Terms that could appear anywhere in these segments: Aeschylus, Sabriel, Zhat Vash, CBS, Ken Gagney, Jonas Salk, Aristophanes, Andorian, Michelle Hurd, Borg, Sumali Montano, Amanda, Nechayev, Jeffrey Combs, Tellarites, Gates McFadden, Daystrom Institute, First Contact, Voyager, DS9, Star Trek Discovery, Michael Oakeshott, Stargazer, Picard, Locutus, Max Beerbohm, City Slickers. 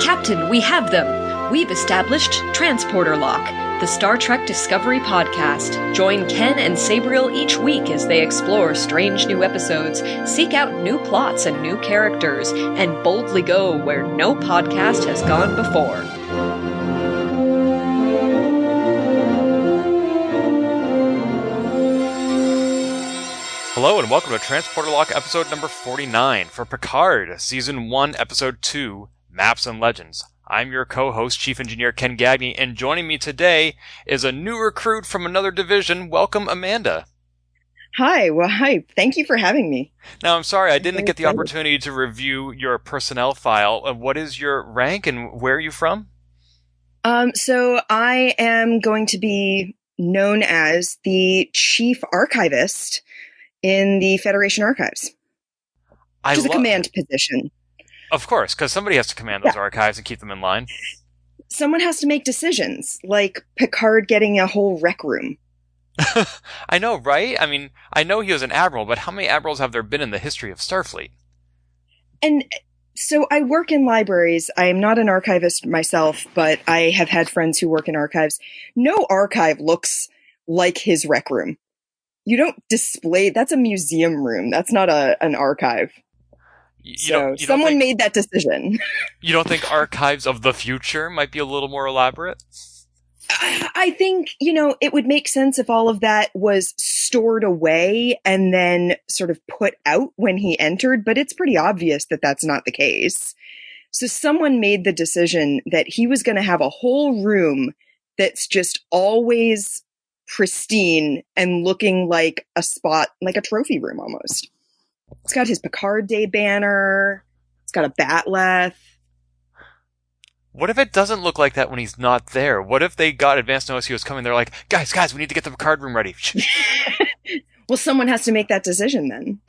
Captain, we have them. We've established Transporter Lock, the Star Trek Discovery podcast. Join Ken and Sabriel each week as they explore strange new episodes, seek out new plots and new characters, and boldly go where no podcast has gone before. Hello and welcome to Transporter Lock episode number 49 for Picard, Season 1, Episode 2, Maps and Legends. I'm your co-host, Chief Engineer Ken Gagney, and joining me today is a new recruit from another division. Welcome, Amanda. Hi. Well, hi. Thank you for having me. Now, I'm sorry, I didn't get the opportunity to review your personnel file. What is your rank and where are you from? So I am going to be known as the Chief Archivist in the Federation Archives, which is a command position. Of course, because somebody has to command those archives and keep them in line. Someone has to make decisions, like Picard getting a whole rec room. I know, right? I mean, I know he was an admiral, but how many admirals have there been in the history of Starfleet? And so I work in libraries. I am not an archivist myself, but I have had friends who work in archives. No archive looks like his rec room. You don't display... That's a museum room. That's not an archive. Someone made that decision. You don't think archives of the future might be a little more elaborate? I think, it would make sense if all of that was stored away and then sort of put out when he entered, but it's pretty obvious that that's not the case. So someone made the decision that he was going to have a whole room that's just always pristine and looking like a spot, like a trophy room almost. It's got his Picard Day banner. It's got a batleth. What if it doesn't look like that when he's not there? What if they got advance notice he was coming? They're like, guys, we need to get the Picard room ready. Well, someone has to make that decision then.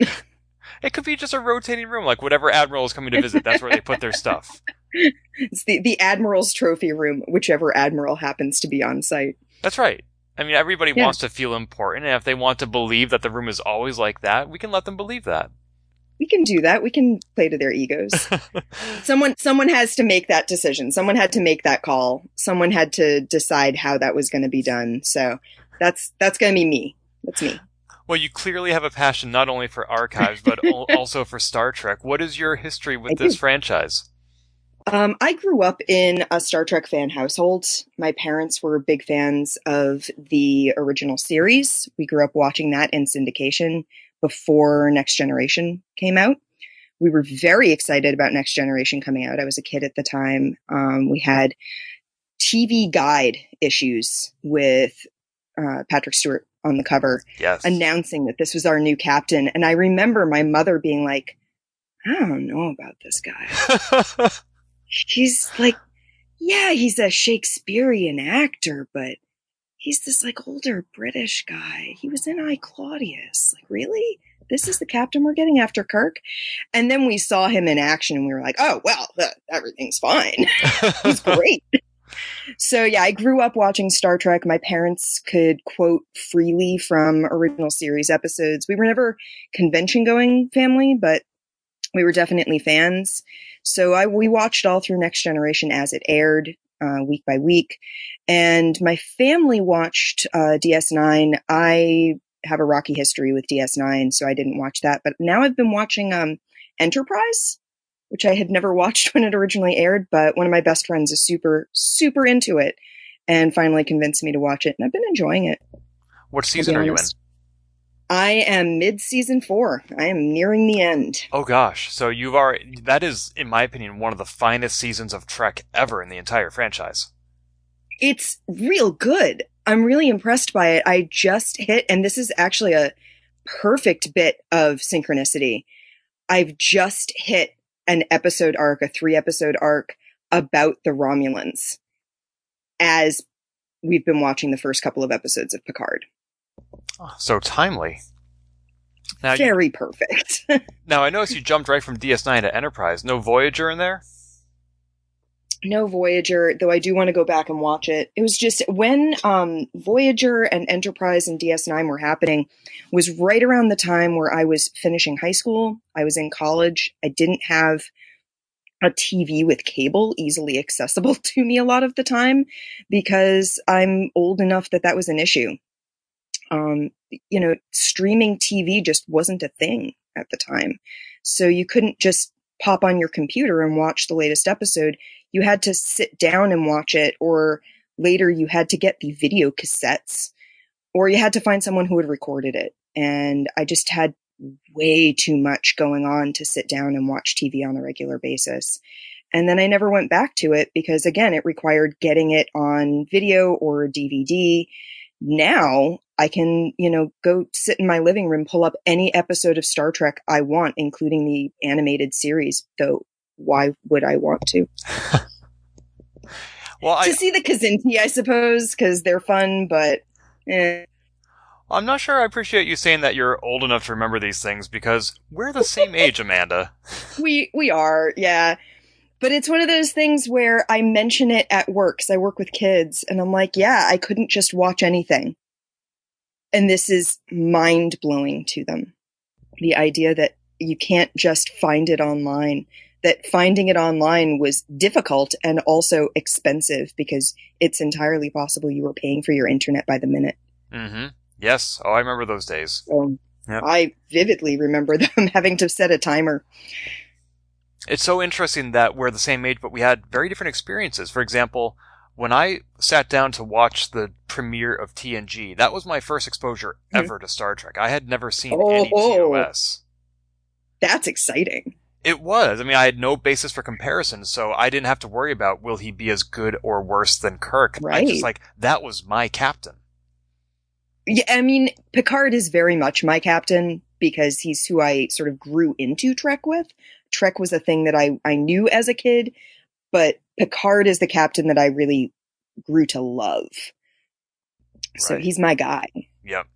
It could be just a rotating room, like whatever admiral is coming to visit, that's where they put their stuff. It's the admiral's trophy room, whichever admiral happens to be on site. That's right. I mean, everybody wants to feel important, and if they want to believe that the room is always like that, we can let them believe that. We can do that. We can play to their egos. Someone has to make that decision. Someone had to make that call. Someone had to decide how that was going to be done. So that's going to be me. That's me. Well, you clearly have a passion not only for archives, but also for Star Trek. What is your history with this franchise? I grew up in a Star Trek fan household. My parents were big fans of the original series. We grew up watching that in syndication before Next Generation came out. We were very excited about Next Generation coming out. I was a kid at the time. We had TV guide issues with Patrick Stewart on the cover, announcing that this was our new captain. And I remember my mother being like, I don't know about this guy. He's like, he's a Shakespearean actor, but he's this like older British guy. He was in I, Claudius. Like, really? This is the captain we're getting after Kirk? And then we saw him in action and we were like, oh, well, everything's fine. He's great. So, I grew up watching Star Trek. My parents could quote freely from original series episodes. We were never convention-going family, but we were definitely fans. So we watched all through Next Generation as it aired week by week. And my family watched DS9. I have a rocky history with DS9, so I didn't watch that. But now I've been watching Enterprise, which I had never watched when it originally aired. But one of my best friends is super, super into it and finally convinced me to watch it. And I've been enjoying it. What season are you in? I am mid-season 4. I am nearing the end. Oh, gosh. So that is, in my opinion, one of the finest seasons of Trek ever in the entire franchise. It's real good. I'm really impressed by it. I just hit, and this is actually a perfect bit of synchronicity. I've just hit a 3-episode arc about the Romulans as we've been watching the first couple of episodes of Picard. So timely. Now, very perfect. Now, I noticed you jumped right from DS9 to Enterprise. No Voyager in there? No Voyager, though I do want to go back and watch it. It was just when Voyager and Enterprise and DS9 were happening was right around the time where I was finishing high school. I was in college. I didn't have a TV with cable easily accessible to me a lot of the time, because I'm old enough that that was an issue. You know, streaming TV just wasn't a thing at the time. So you couldn't just pop on your computer and watch the latest episode. You had to sit down and watch it, or later you had to get the video cassettes, or you had to find someone who had recorded it. And I just had way too much going on to sit down and watch TV on a regular basis. And then I never went back to it because, again, it required getting it on video or DVD. Now I can, you know, go sit in my living room, pull up any episode of Star Trek I want, including the animated series, though why would I want to? Well, to see the Kazinti, I suppose, because they're fun, but eh. I'm not sure I appreciate you saying that you're old enough to remember these things, because we're the same age, Amanda. We are, yeah. But it's one of those things where I mention it at work, because I work with kids, and I'm like, yeah, I couldn't just watch anything. And this is mind-blowing to them. The idea that you can't just find it online, that finding it online was difficult and also expensive, because it's entirely possible you were paying for your internet by the minute. Mm-hmm. Yes. Oh, I remember those days. Yep. I vividly remember them having to set a timer. It's so interesting that we're the same age, but we had very different experiences. For example, when I sat down to watch the premiere of TNG, that was my first exposure ever to Star Trek. I had never seen any TOS. That's exciting. It was. I mean, I had no basis for comparison, so I didn't have to worry about, will he be as good or worse than Kirk? Right. I just that was my captain. Yeah, I mean, Picard is very much my captain because he's who I sort of grew into Trek with. Trek was a thing that I knew as a kid, but Picard is the captain that I really grew to love. Right. So he's my guy. Yep.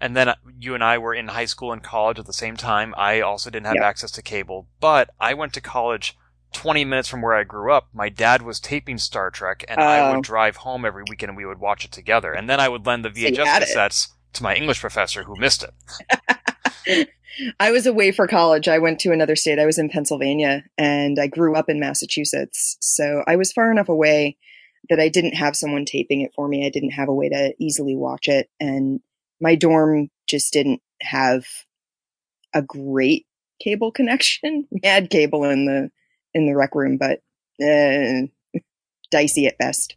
And then you and I were in high school and college at the same time. I also didn't have access to cable, but I went to college 20 minutes from where I grew up. My dad was taping Star Trek, and I would drive home every weekend, and we would watch it together. And then I would lend the VHS cassettes to my English professor who missed it. I was away for college. I went to another state. I was in Pennsylvania, and I grew up in Massachusetts. So I was far enough away that I didn't have someone taping it for me. I didn't have a way to easily watch it. And my dorm just didn't have a great cable connection. We had cable in the rec room, but dicey at best.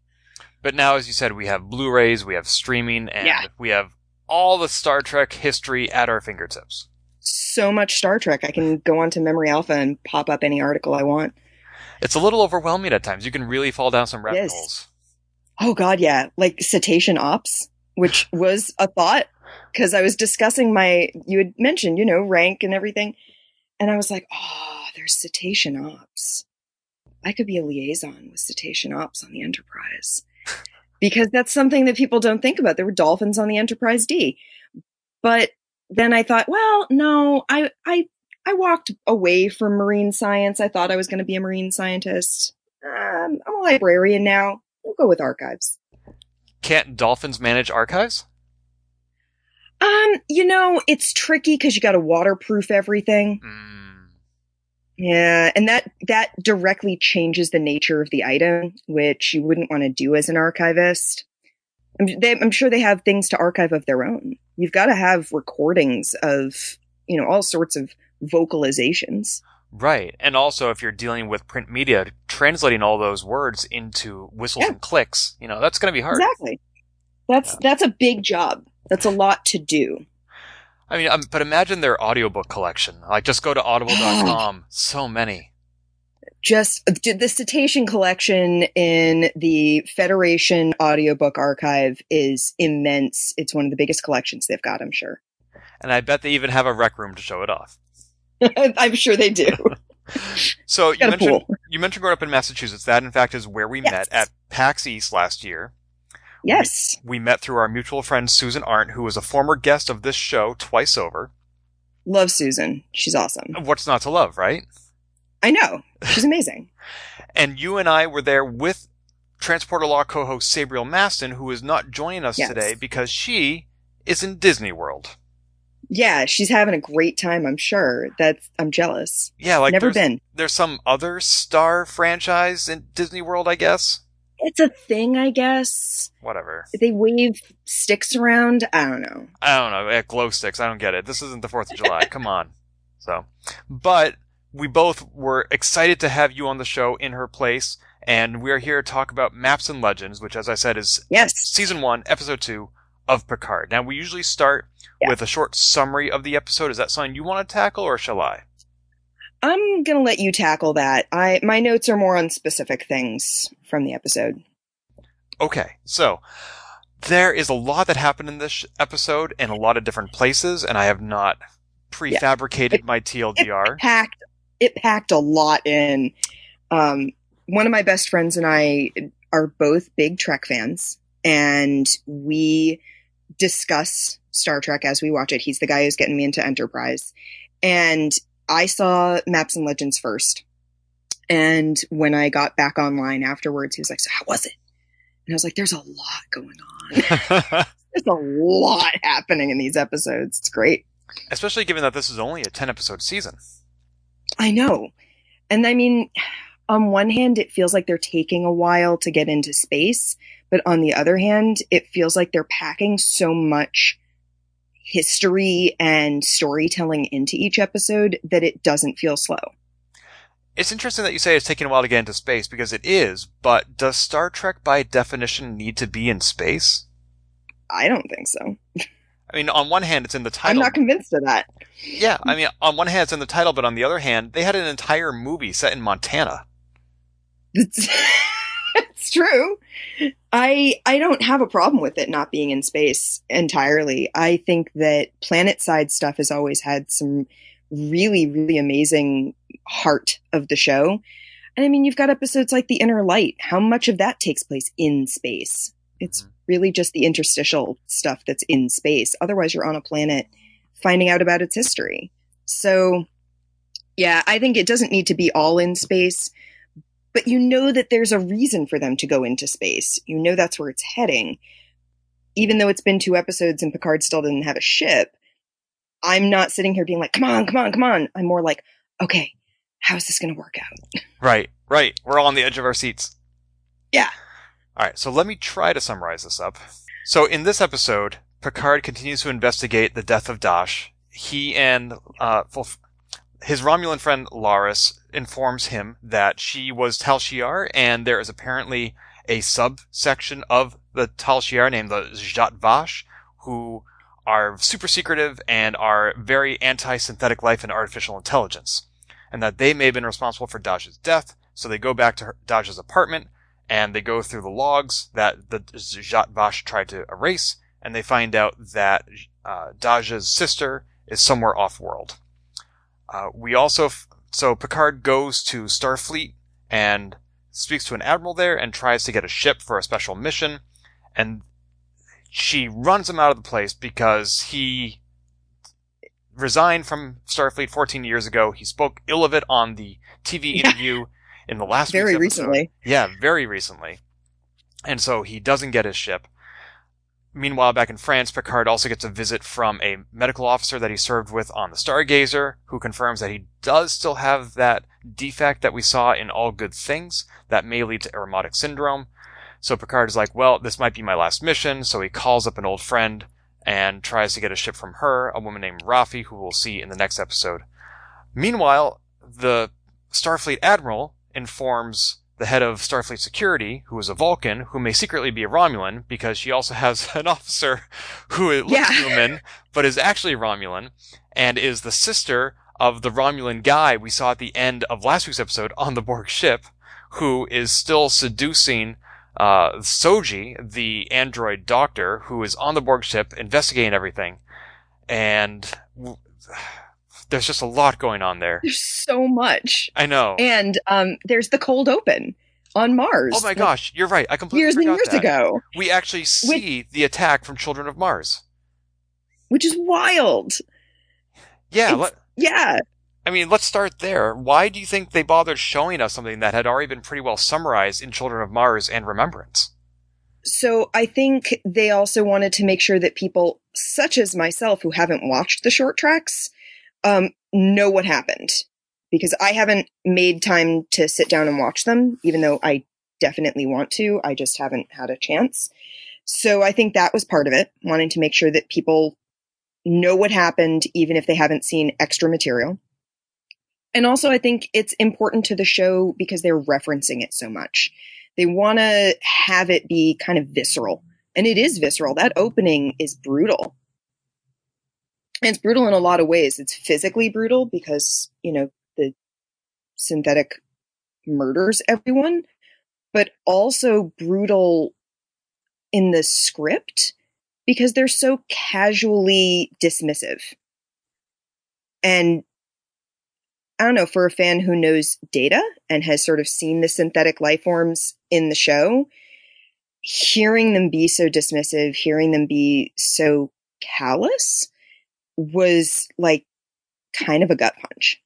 But now, as you said, we have Blu-rays, we have streaming, and we have all the Star Trek history at our fingertips. So much Star Trek. I can go onto Memory Alpha and pop up any article I want. It's a little overwhelming at times. You can really fall down some rabbit holes. Oh, God, yeah. Like Cetacean Ops, which was a thought, because I was discussing you had mentioned, you know, rank and everything. And I was like, there's Cetacean Ops. I could be a liaison with Cetacean Ops on the Enterprise. Because that's something that people don't think about. There were dolphins on the Enterprise D. But then I thought, well, no, I walked away from marine science. I thought I was going to be a marine scientist. I'm a librarian now. We'll go with archives. Can't dolphins manage archives? You know, it's tricky because you got to waterproof everything. Yeah, and that directly changes the nature of the item, which you wouldn't want to do as an archivist. I'm sure they have things to archive of their own. You've got to have recordings of, you know, all sorts of vocalizations. Right, and also if you're dealing with print media, translating all those words into whistles and clicks, you know, that's going to be hard. Exactly. That's a big job. That's a lot to do. I mean, but imagine their audiobook collection. Like, just go to audible.com. So many. Just the Cetacean collection in the Federation audiobook archive is immense. It's one of the biggest collections they've got, I'm sure. And I bet they even have a rec room to show it off. I'm sure they do. So you mentioned growing up in Massachusetts. That, in fact, is where we met at PAX East last year. Yes. We met through our mutual friend, Susan Arndt, who was a former guest of this show twice over. Love Susan. She's awesome. What's not to love, right? I know. She's amazing. And you and I were there with Transporter Law co-host Sabriel Maston, who is not joining us today because she is in Disney World. Yeah, she's having a great time, I'm sure. I'm jealous. Yeah, like never been. There's some other Star franchise in Disney World, I guess. It's a thing, I guess. Whatever. They wave sticks around. I don't know. Yeah, glow sticks. I don't get it. This isn't the 4th of July. Come on. So, but we both were excited to have you on the show in her place. And we are here to talk about Maps and Legends, which, as I said, is Season 1, Episode 2 of Picard. Now, we usually start with a short summary of the episode. Is that something you want to tackle, or shall I? I'm going to let you tackle that. My notes are more on specific things from the episode. Okay, so there is a lot that happened in this episode in a lot of different places, and I have not prefabricated my TLDR. It packed a lot in. One of my best friends and I are both big Trek fans, and we discuss Star Trek as we watch it. He's the guy who's getting me into Enterprise. And I saw Maps and Legends first. And when I got back online afterwards, he was like, "So how was it?" And I was like, there's a lot going on. There's a lot happening in these episodes. It's great. Especially given that this is only a 10-episode season. I know. And I mean, on one hand, it feels like they're taking a while to get into space. But on the other hand, it feels like they're packing so much history and storytelling into each episode that it doesn't feel slow. It's interesting that you say it's taking a while to get into space, because it is, but does Star Trek by definition need to be in space? I don't think so. I mean, on one hand, it's in the title. I'm not convinced of that. Yeah, I mean, on one hand, it's in the title, but on the other hand, they had an entire movie set in Montana. It's true. I don't have a problem with it not being in space entirely. I think that planet-side stuff has always had some really, really amazing heart of the show. And I mean, you've got episodes like The Inner Light. How much of that takes place in space? It's really just the interstitial stuff that's in space. Otherwise, you're on a planet finding out about its history. So, yeah, I think it doesn't need to be all in space. But you know that there's a reason for them to go into space. You know that's where it's heading. Even though it's been 2 episodes and Picard still doesn't have a ship, I'm not sitting here being like, come on. I'm more like, okay, how's this going to work out? Right. We're all on the edge of our seats. Yeah. All right, so let me try to summarize this up. So in this episode, Picard continues to investigate the death of Dahj. He and his Romulan friend Laris informs him that she was Tal Shiar, and there is apparently a subsection of the Tal Shiar named the Zhat Vash, who are super secretive and are very anti-synthetic life and artificial intelligence, and that they may have been responsible for Daj's death. So they go back to Daj's apartment, and they go through the logs that the Zhat Vash tried to erase, and they find out that Daj's sister is somewhere off-world. So Picard goes to Starfleet and speaks to an admiral there and tries to get a ship for a special mission. And she runs him out of the place because he resigned from Starfleet 14 years ago. He spoke ill of it on the TV interview in the last week's episode. Very recently. Yeah, very recently. And so he doesn't get his ship. Meanwhile, back in France, Picard also gets a visit from a medical officer that he served with on the Stargazer, who confirms that he does still have that defect that we saw in All Good Things that may lead to aromatic syndrome. So Picard is like, well, this might be my last mission, so he calls up an old friend and tries to get a ship from her, a woman named Raffi, who we'll see in the next episode. Meanwhile, the Starfleet Admiral informs the head of Starfleet Security, who is a Vulcan, who may secretly be a Romulan, because she also has an officer who looks human, but is actually Romulan, and is the sister of the Romulan guy we saw at the end of last week's episode on the Borg ship, who is still seducing Soji, the android doctor, who is on the Borg ship investigating everything. And there's just a lot going on there. There's so much. I know. And there's the cold open on Mars. Oh my gosh, you're right. I completely forgot that. Years and years ago. We actually see the attack from Children of Mars. Which is wild. Yeah. I mean, let's start there. Why do you think they bothered showing us something that had already been pretty well summarized in Children of Mars and Remembrance? So I think they also wanted to make sure that people such as myself who haven't watched the short tracks know what happened, because I haven't made time to sit down and watch them, even though I definitely want to. I just haven't had a chance. So I think that was part of it, wanting to make sure that people know what happened, even if they haven't seen extra material. And also, I think it's important to the show because they're referencing it so much. They want to have it be kind of visceral. And it is visceral. That opening is brutal. And it's brutal in a lot of ways. It's physically brutal because, you know, the synthetic murders everyone, but also brutal in the script because they're so casually dismissive. And I don't know, for a fan who knows Data and has sort of seen the synthetic life forms in the show, hearing them be so dismissive, hearing them be so callous was like kind of a gut punch.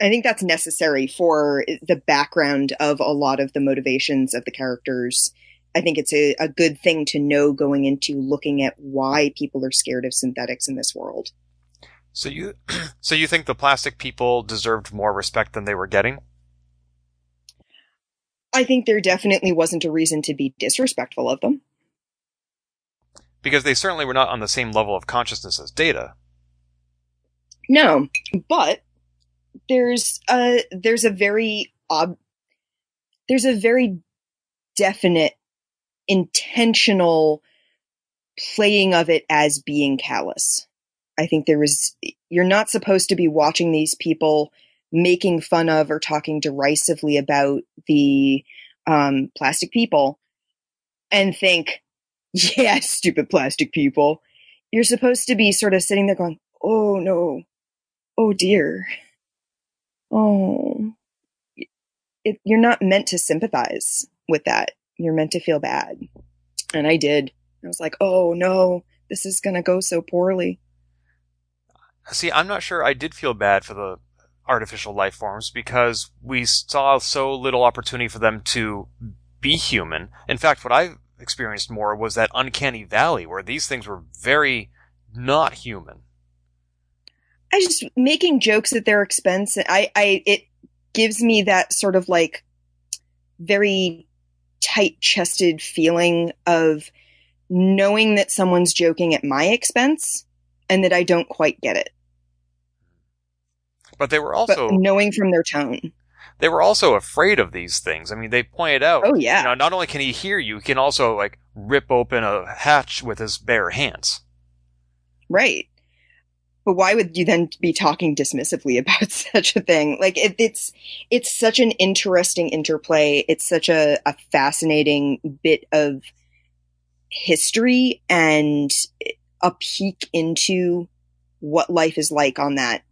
I think that's necessary for the background of a lot of the motivations of the characters. I think it's a good thing to know going into looking at why people are scared of synthetics in this world. So you think the plastic people deserved more respect than they were getting? I think there definitely wasn't a reason to be disrespectful of them. Because they certainly were not on the same level of consciousness as Data. No, but there's a very definite, intentional playing of it as being callous. I think you're not supposed to be watching these people making fun of or talking derisively about the plastic people and think, yeah, stupid plastic people. You're supposed to be sort of sitting there going, oh no, oh dear. Oh, you're not meant to sympathize with that. You're meant to feel bad. And I did. I was like, oh no, this is going to go so poorly. See, I'm not sure I did feel bad for the artificial life forms because we saw so little opportunity for them to be human. In fact, what I experienced more was that uncanny valley where these things were very not human. I just making jokes at their expense. It gives me that sort of like very tight chested feeling of knowing that someone's joking at my expense and that I don't quite get it. But they were also knowing from their tone. They were also afraid of these things. I mean, they pointed out, oh, yeah. You know, not only can he hear you, he can also like rip open a hatch with his bare hands. Right. But why would you then be talking dismissively about such a thing? Like it's such an interesting interplay. It's such a fascinating bit of history and a peek into what life is like on that,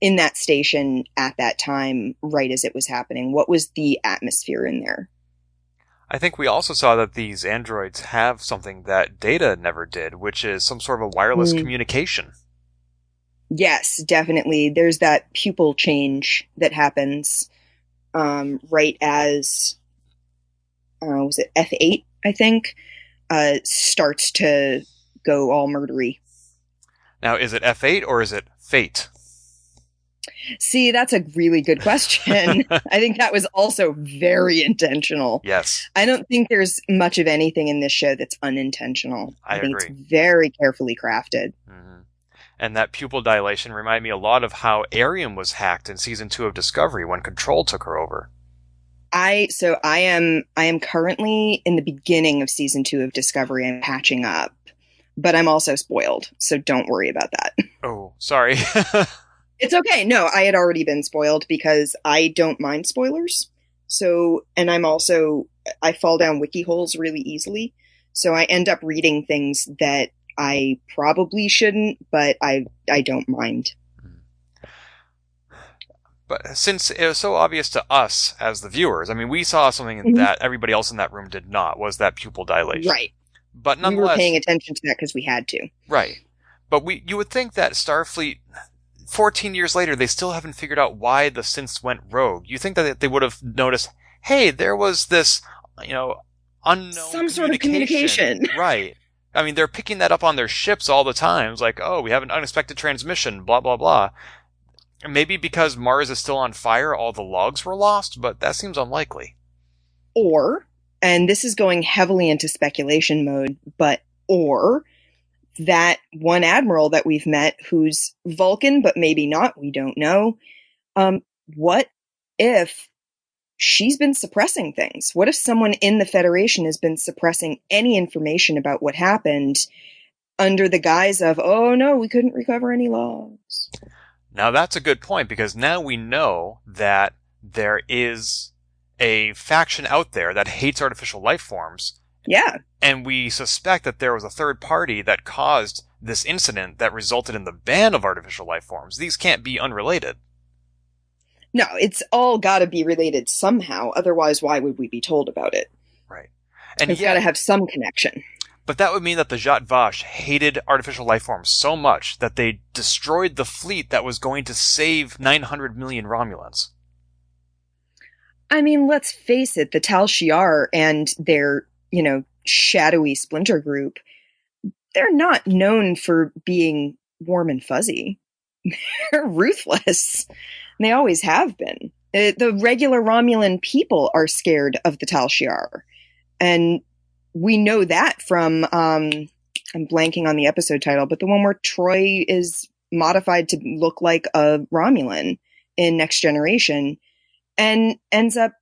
in that station at that time, right as it was happening. What was the atmosphere in there? I think we also saw that these androids have something that Data never did, which is some sort of a wireless communication. Yes, definitely. There's that pupil change that happens right as, was it F8, I think, starts to go all murdery. Now, is it F8 or is it Fate? See, that's a really good question. I think that was also very intentional. Yes. I don't think there's much of anything in this show that's unintentional. I think it's very carefully crafted. Mm-hmm. And that pupil dilation reminded me a lot of how Arium was hacked in season 2 of Discovery when Control took her over. I am currently in the beginning of season 2 of Discovery and patching up, but I'm also spoiled, so don't worry about that. Oh, sorry. It's okay. No, I had already been spoiled because I don't mind spoilers. So, and I'm also, I fall down wiki holes really easily. So I end up reading things that I probably shouldn't, but I don't mind. But since it was so obvious to us as the viewers, I mean, we saw something mm-hmm. that everybody else in that room did not, was that pupil dilation. Right. But nonetheless, we were paying attention to that because we had to. Right. But you would think that Starfleet, 14 years later, they still haven't figured out why the synths went rogue. You think that they would have noticed, hey, there was this, you know, unknown some sort of communication. Right. I mean, they're picking that up on their ships all the time. It's like, oh, we have an unexpected transmission, blah, blah, blah. Maybe because Mars is still on fire, all the logs were lost, but that seems unlikely. Or, and this is going heavily into speculation mode, but or that one admiral that we've met who's Vulcan, but maybe not, we don't know. What if she's been suppressing things? What if someone in the Federation has been suppressing any information about what happened under the guise of, oh no, we couldn't recover any logs? Now that's a good point, because now we know that there is a faction out there that hates artificial life forms. Yeah. And we suspect that there was a third party that caused this incident that resulted in the ban of artificial life forms. These can't be unrelated. No, it's all got to be related somehow. Otherwise, why would we be told about it? Right. And it's got to have some connection. But that would mean that the Zhat Vash hated artificial life forms so much that they destroyed the fleet that was going to save 900 million Romulans. I mean, let's face it, the Tal Shiar and their, you know, shadowy splinter group, they're not known for being warm and fuzzy. They're ruthless. They always have been. The regular Romulan people are scared of the Tal Shiar. And we know that from, I'm blanking on the episode title, but the one where Troy is modified to look like a Romulan in Next Generation and ends up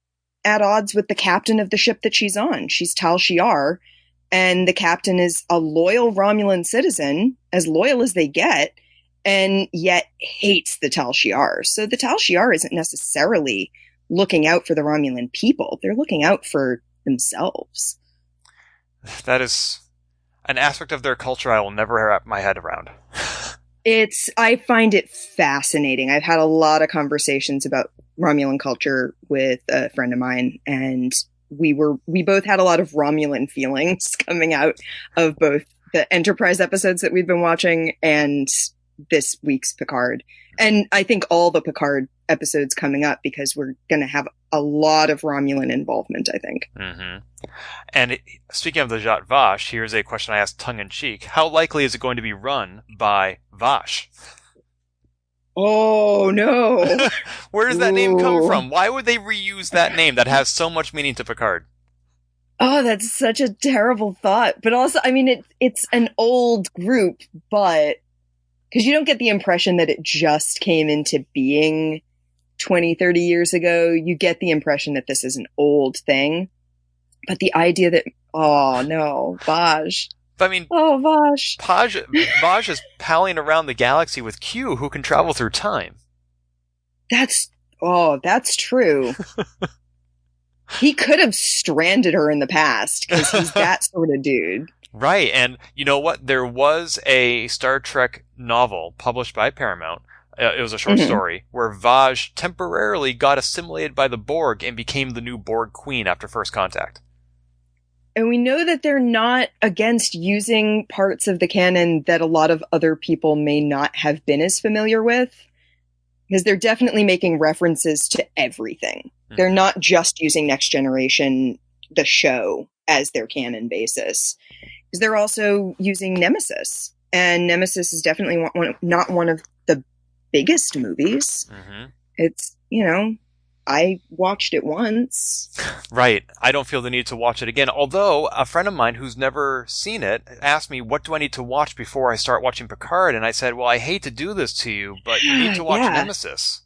at odds with the captain of the ship that she's on. She's Tal Shiar, and the captain is a loyal Romulan citizen, as loyal as they get, and yet hates the Tal Shiar. So the Tal Shiar isn't necessarily looking out for the Romulan people. They're looking out for themselves. That is an aspect of their culture I will never wrap my head around. I find it fascinating. I've had a lot of conversations about Romulan culture with a friend of mine, and we both had a lot of Romulan feelings coming out of both the Enterprise episodes that we've been watching and this week's Picard. And I think all the Picard episodes coming up, because we're going to have a lot of Romulan involvement, I think. Mm-hmm. And speaking of the Zhat Vash, here's a question I asked tongue-in-cheek. How likely is it going to be run by Vash? Oh, no. Where does that name come from? Why would they reuse that name that has so much meaning to Picard? Oh, that's such a terrible thought. But also, I mean, it's an old group, but because you don't get the impression that it just came into being 20, 30 years ago. You get the impression that this is an old thing. But the idea that, oh, no, Vash. I mean, oh, Vash. Vash is palling around the galaxy with Q, who can travel through time. That's true. He could have stranded her in the past, because he's that sort of dude. Right, and you know what? There was a Star Trek novel published by Paramount. It was a short story where Vash temporarily got assimilated by the Borg and became the new Borg queen after First Contact. And we know that they're not against using parts of the canon that a lot of other people may not have been as familiar with, because they're definitely making references to everything. Mm-hmm. They're not just using Next Generation, the show, as their canon basis. Because they're also using Nemesis. And Nemesis is definitely not one of the biggest movies. Mm-hmm. It's, you know, I watched it once. Right. I don't feel the need to watch it again. Although, a friend of mine who's never seen it asked me, what do I need to watch before I start watching Picard? And I said, well, I hate to do this to you, but you need to watch Nemesis.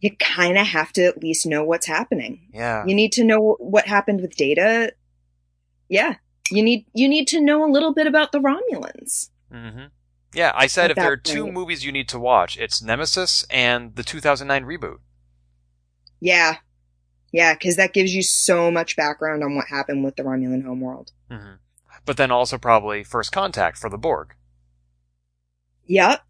You kind of have to at least know what's happening. Yeah. You need to know what happened with Data. Yeah. You need to know a little bit about the Romulans. Mm-hmm. Yeah, I said if there are two movies you need to watch, it's Nemesis and the 2009 reboot. Yeah. Yeah, because that gives you so much background on what happened with the Romulan homeworld. Mm-hmm. But then also probably First Contact for the Borg. Yep.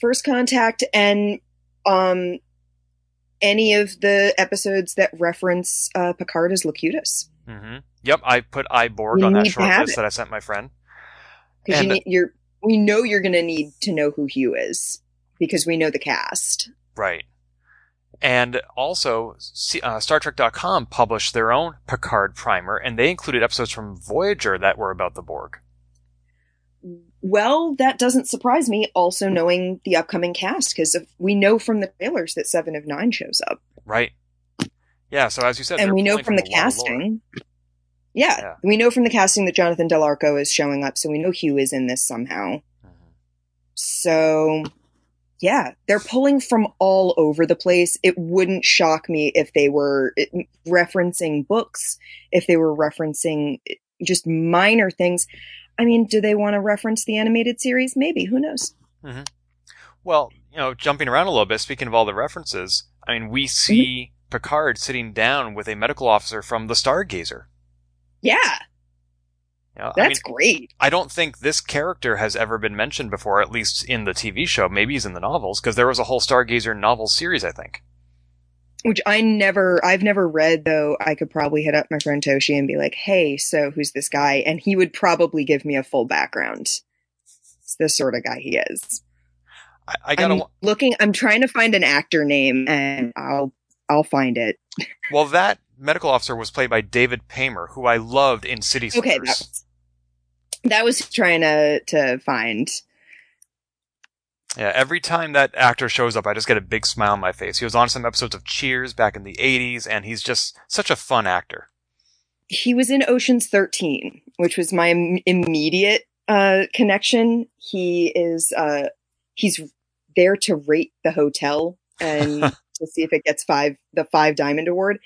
First Contact and any of the episodes that reference Picard as Locutus. Mm-hmm. Yep, I put Borg on that short list that I sent my friend. Because we know you're going to need to know who Hugh is, because we know the cast. Right. And also, StarTrek.com published their own Picard primer, and they included episodes from Voyager that were about the Borg. Well, that doesn't surprise me, also knowing the upcoming cast, because we know from the trailers that Seven of Nine shows up. Right. Yeah, so as you said... And we know from the casting... Yeah, we know from the casting that Jonathan Del Arco is showing up, so we know Hugh is in this somehow. So... Yeah, they're pulling from all over the place. It wouldn't shock me if they were referencing books, if they were referencing just minor things. I mean, do they want to reference the animated series? Maybe. Who knows? Mm-hmm. Well, jumping around a little bit, speaking of all the references, I mean, we see Picard sitting down with a medical officer from the Stargazer. Yeah. That's great. I don't think this character has ever been mentioned before, at least in the TV show. Maybe he's in the novels, because there was a whole Stargazer novel series, I think. Which I've never read, though I could probably hit up my friend Toshi and be like, hey, so who's this guy? And he would probably give me a full background. It's the sort of guy he is. I'm trying to find an actor name, and I'll find it. Well, that medical officer was played by David Paymer, who I loved in City Slickers. Okay, that was trying to find. Yeah, every time that actor shows up, I just get a big smile on my face. He was on some episodes of Cheers back in the 80s, and he's just such a fun actor. He was in Ocean's 13, which was my immediate connection. He is he's there to rate the hotel and to see if it gets the Five Diamond Award.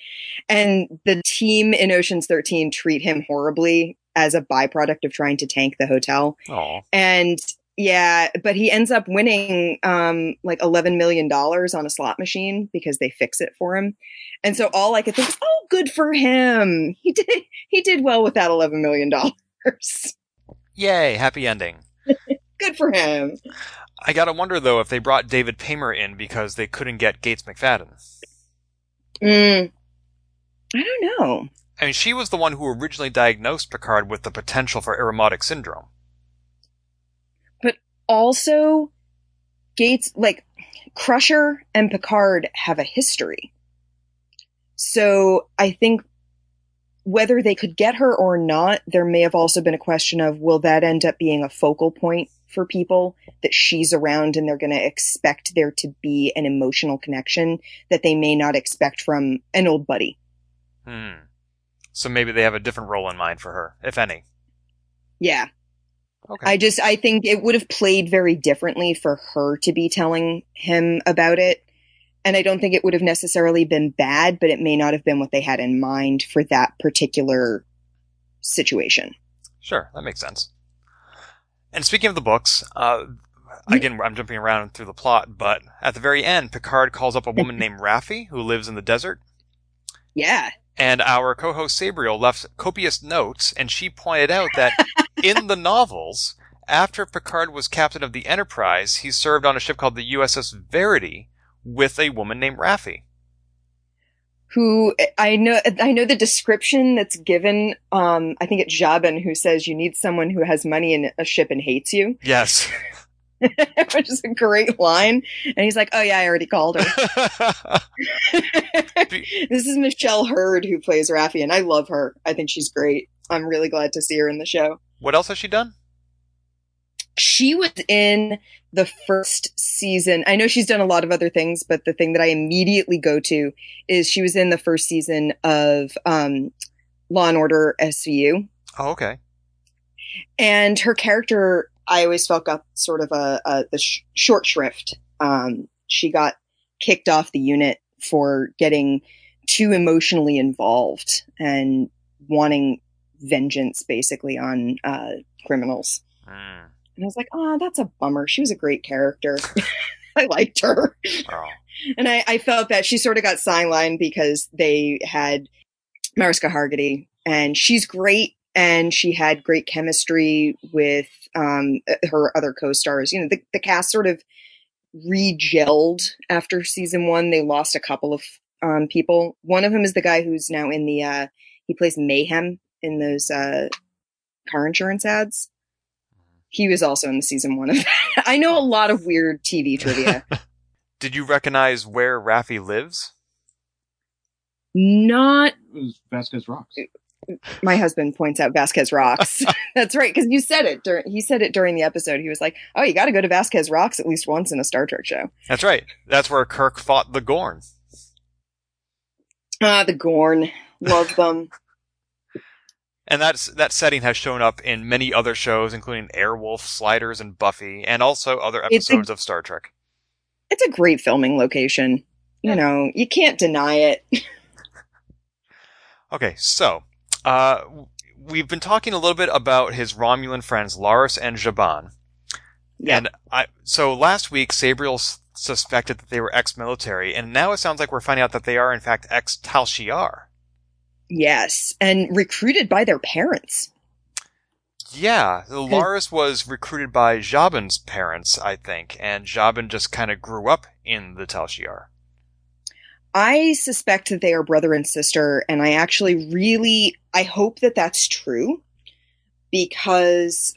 And the team in Ocean's 13 treat him horribly as a byproduct of trying to tank the hotel. Aww. And yeah, but he ends up winning like $11 million on a slot machine because they fix it for him. And so all I could think is, oh, good for him. He did well with that $11 million. Yay. Happy ending. Good for him. I got to wonder, though, if they brought David Paymer in because they couldn't get Gates McFadden. I don't know. I mean, she was the one who originally diagnosed Picard with the potential for aromatic syndrome. But also, Gates, like, Crusher and Picard have a history. So I think whether they could get her or not, there may have also been a question of, will that end up being a focal point for people, that she's around and they're going to expect there to be an emotional connection that they may not expect from an old buddy? So maybe they have a different role in mind for her, if any. Yeah. Okay. I think it would have played very differently for her to be telling him about it. And I don't think it would have necessarily been bad, but it may not have been what they had in mind for that particular situation. Sure, that makes sense. And speaking of the books, again, I'm jumping around through the plot, but at the very end, Picard calls up a woman named Raffi, who lives in the desert. Yeah. And our co-host Sabriel left copious notes, and she pointed out that in the novels, after Picard was captain of the Enterprise, he served on a ship called the USS Verity with a woman named Raffi. Who, I know the description that's given, I think it's Jaban who says you need someone who has money in a ship and hates you. Yes. Which is a great line. And he's like, oh yeah, I already called her. This is Michelle Hurd who plays Raffi, and I love her. I think she's great. I'm really glad to see her in the show. What else has she done? She was in the first season. I know she's done a lot of other things, but the thing that I immediately go to is she was in the first season of Law & Order SVU. Oh, okay. And her character... I always felt got sort of the short shrift. She got kicked off the unit for getting too emotionally involved and wanting vengeance, basically, on criminals. Mm. And I was like, oh, that's a bummer. She was a great character. I liked her. Oh. And I felt that she sort of got sidelined because they had Mariska Hargitay, and she's great. And she had great chemistry with her other co-stars. You know, the cast sort of re-gelled after season one. They lost a couple of people. One of them is the guy who's now in the he plays Mayhem in those car insurance ads. He was also in the season one of that. I know a lot of weird TV trivia. Did you recognize where Raffi lives? Not... It was Vasquez Rocks. My husband points out Vasquez Rocks. That's right, because you said it. He said it during the episode. He was like, oh, you got to go to Vasquez Rocks at least once in a Star Trek show. That's right. That's where Kirk fought the Gorn. Ah, the Gorn. Love them. And that setting has shown up in many other shows, including Airwolf, Sliders, and Buffy, and also other episodes of Star Trek. It's a great filming location. You know, you can't deny it. Okay, so we've been talking a little bit about his Romulan friends, Laris and Jaban. Yeah. And so last week, Sabriel suspected that they were ex-military, and now it sounds like we're finding out that they are, in fact, ex-Tal Shiar. Yes, and recruited by their parents. Yeah, Laris was recruited by Jaban's parents, I think, and Jaban just kind of grew up in the Tal Shiar. I suspect that they are brother and sister, and I actually really, I hope that that's true, because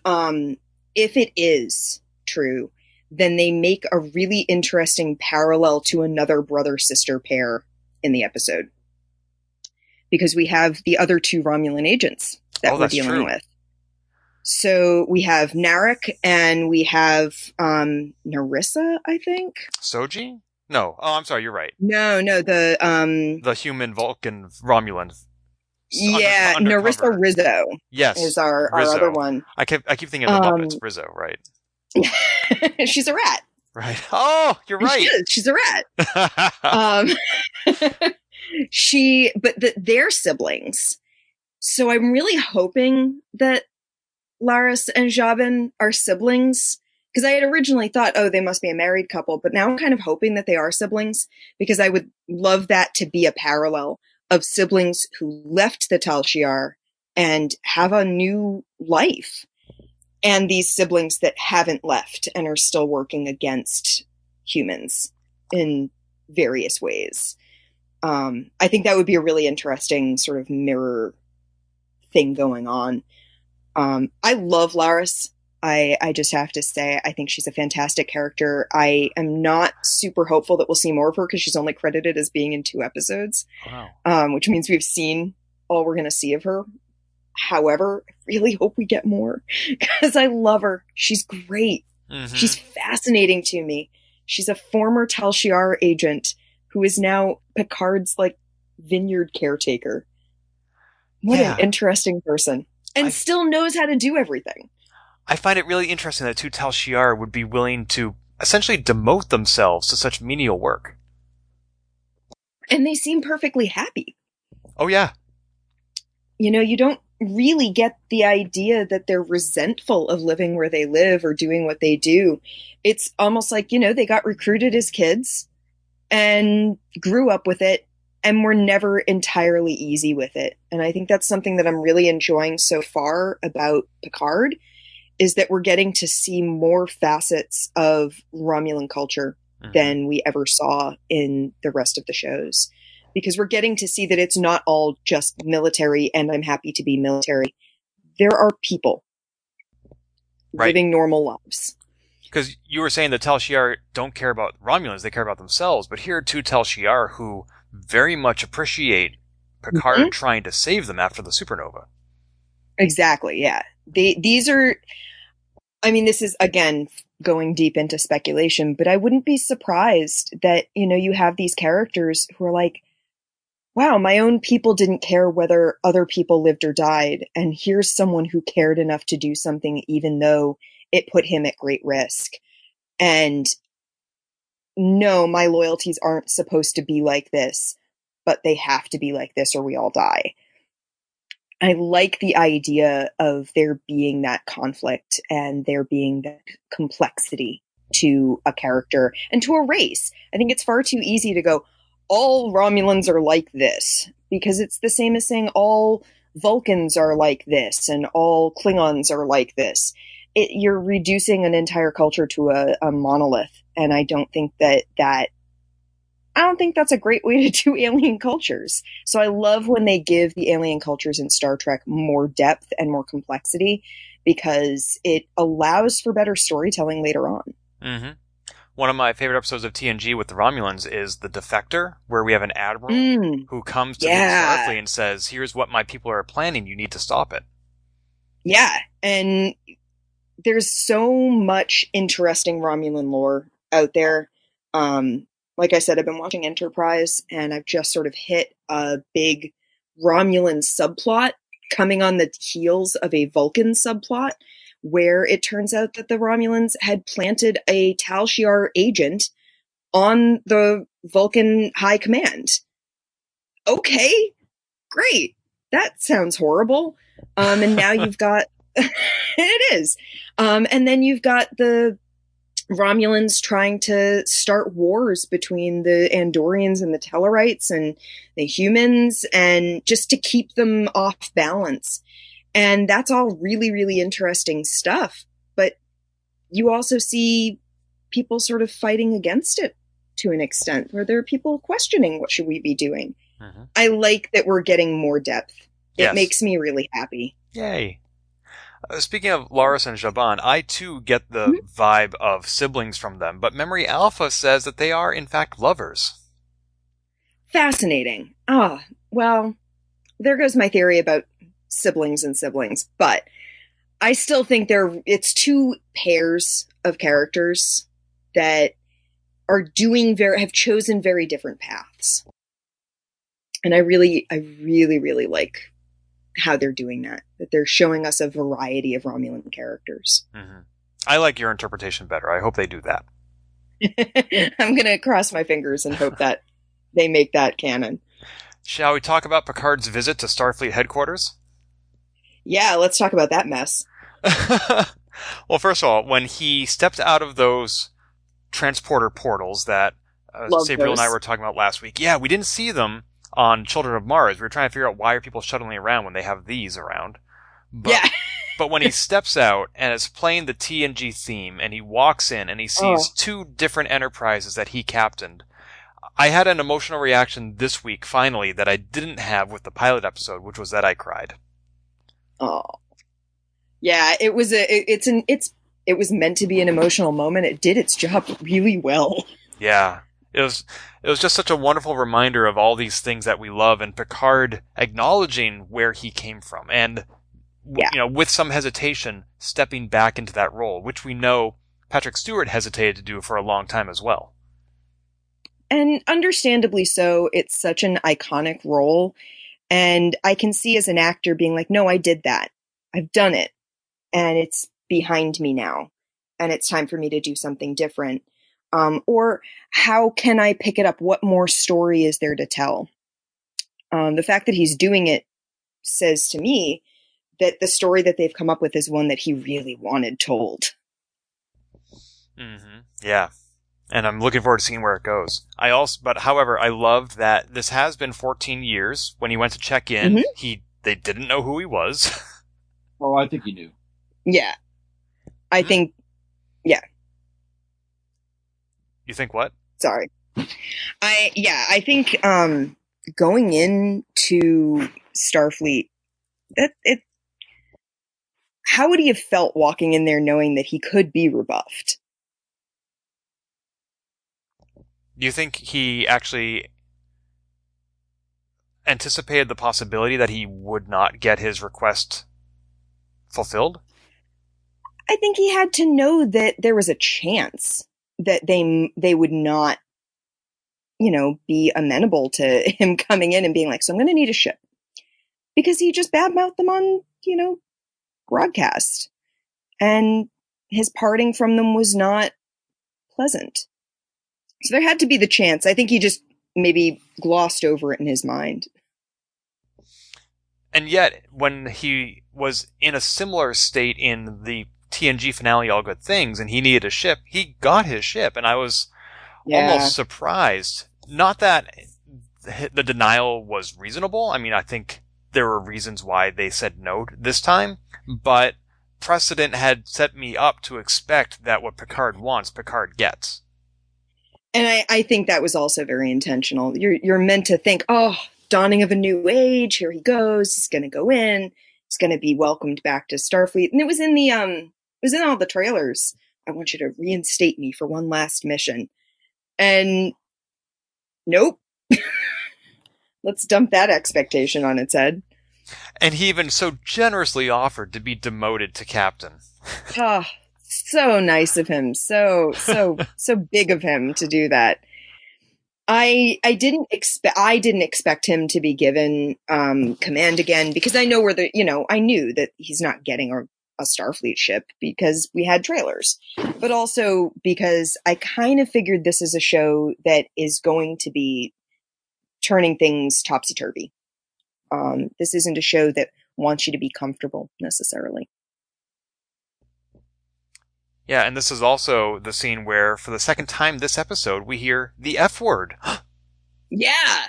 if it is true, then they make a really interesting parallel to another brother-sister pair in the episode. Because we have the other two Romulan agents that we're dealing with. So we have Narek and we have Narissa, I think. Soji? No. Oh, I'm sorry. You're right. No. The human Vulcan Romulan. Yeah, Narissa Rizzo. Yes, is our other one. I keep thinking of the Muppets. Rizzo, right? She's a rat. Right. Oh, you're right. She is. She's a rat. They're siblings. So I'm really hoping that Laris and Jaban are siblings, because I had originally thought, oh, they must be a married couple. But now I'm kind of hoping that they are siblings, because I would love that to be a parallel of siblings who left the Tal Shiar and have a new life, and these siblings that haven't left and are still working against humans in various ways. I think that would be a really interesting sort of mirror thing going on. I love Laris. I just have to say, I think she's a fantastic character. I am not super hopeful that we'll see more of her, because she's only credited as being in 2 episodes. Wow. Which means we've seen all we're going to see of her. However, I really hope we get more, because I love her. She's great. Mm-hmm. She's fascinating to me. She's a former Tal Shiar agent who is now Picard's vineyard caretaker. What an interesting person. And still knows how to do everything. I find it really interesting that 2 Tal Shiar would be willing to essentially demote themselves to such menial work. And they seem perfectly happy. Oh, yeah. You know, you don't really get the idea that they're resentful of living where they live or doing what they do. It's almost like, you know, they got recruited as kids and grew up with it, and were never entirely easy with it. And I think that's something that I'm really enjoying so far about Picard, is that we're getting to see more facets of Romulan culture than we ever saw in the rest of the shows. Because we're getting to see that it's not all just military and I'm happy to be military. There are people living normal lives. Because you were saying the Tal Shiar don't care about Romulans, they care about themselves. But here are 2 Tal Shiar who very much appreciate Picard trying to save them after the supernova. Exactly, yeah. This is, again, going deep into speculation, but I wouldn't be surprised that, you know, you have these characters who are like, wow, my own people didn't care whether other people lived or died, and here's someone who cared enough to do something even though it put him at great risk. And no, my loyalties aren't supposed to be like this, but they have to be like this or we all die. I like the idea of there being that conflict and there being that complexity to a character and to a race. I think it's far too easy to go, all Romulans are like this, because it's the same as saying all Vulcans are like this and all Klingons are like this. You're reducing an entire culture to a monolith, and I don't think that's a great way to do alien cultures. So I love when they give the alien cultures in Star Trek more depth and more complexity, because it allows for better storytelling later on. Mm-hmm. One of my favorite episodes of TNG with the Romulans is The Defector, where we have an admiral who comes to the Starfleet and says, here's what my people are planning. You need to stop it. Yeah. And there's so much interesting Romulan lore out there. Like I said, I've been watching Enterprise, and I've just sort of hit a big Romulan subplot coming on the heels of a Vulcan subplot, where it turns out that the Romulans had planted a Tal Shiar agent on the Vulcan high command. Okay, great. That sounds horrible. And now you've got... it is. And then you've got the Romulans trying to start wars between the Andorians and the Tellarites and the humans, and just to keep them off balance. And that's all really, really interesting stuff. But you also see people sort of fighting against it to an extent, where there are people questioning, what should we be doing? Uh-huh. I like that we're getting more depth. Yes. It makes me really happy. Yay. Speaking of Laris and Jaban, I too get the vibe of siblings from them, but Memory Alpha says that they are, in fact, lovers. Fascinating. Ah, oh, well, there goes my theory about siblings and siblings, but I still think it's two pairs of characters that are have chosen very different paths. And I really like how they're doing that they're showing us a variety of Romulan characters. Mm-hmm. I like your interpretation better. I hope they do that. I'm going to cross my fingers and hope that they make that canon. Shall we talk about Picard's visit to Starfleet headquarters? Yeah, let's talk about that mess. Well, first of all, when he stepped out of those transporter portals that Sabriel and I were talking about last week, yeah, we didn't see them on Children of Mars. We were trying to figure out why are people shuttling around when they have these around. But, yeah. But when he steps out and is playing the TNG theme, and he walks in and he sees two different Enterprises that he captained, I had an emotional reaction this week, finally, that I didn't have with the pilot episode, which was that I cried. Oh, yeah, it was meant to be an emotional moment. It did its job really well. Yeah, it was just such a wonderful reminder of all these things that we love, and Picard acknowledging where he came from, and with some hesitation, stepping back into that role, which we know Patrick Stewart hesitated to do for a long time as well. And understandably so. It's such an iconic role. And I can see as an actor being like, no, I did that. I've done it. And it's behind me now. And it's time for me to do something different. Or how can I pick it up? What more story is there to tell? The fact that he's doing it says to me that the story that they've come up with is one that he really wanted told. Mm-hmm. Yeah. And I'm looking forward to seeing where it goes. However, I loved that this has been 14 years. When he went to check in, they didn't know who he was. Well, I think he knew. Yeah. I think. You think what? Sorry. I think going into Starfleet, how would he have felt walking in there knowing that he could be rebuffed? Do you think he actually anticipated the possibility that he would not get his request fulfilled? I think he had to know that there was a chance that they would not, be amenable to him coming in and being like, so I'm going to need a ship. Because he just badmouthed them on, broadcast. And his parting from them was not pleasant. So there had to be the chance. I think he just maybe glossed over it in his mind. And yet, when he was in a similar state in the TNG finale, All Good Things, and he needed a ship, he got his ship. And I was almost surprised. Not that the denial was reasonable. I mean, I think there were reasons why they said no this time. But precedent had set me up to expect that what Picard wants, Picard gets. And I think that was also very intentional. You're meant to think, dawning of a new age. Here he goes. He's going to go in. He's going to be welcomed back to Starfleet. And it was in all the trailers I want you to reinstate me for one last mission. And nope. Let's dump that expectation on its head. And he even so generously offered to be demoted to captain. Oh, so nice of him. So big of him to do that. I didn't expect him to be given command again, because I know where the, you know, I knew that he's not getting a Starfleet ship because we had trailers, but also because I kind of figured this is a show that is going to be turning things topsy-turvy. This isn't a show that wants you to be comfortable necessarily. Yeah, and this is also the scene where, for the second time this episode, we hear the F word. Yeah.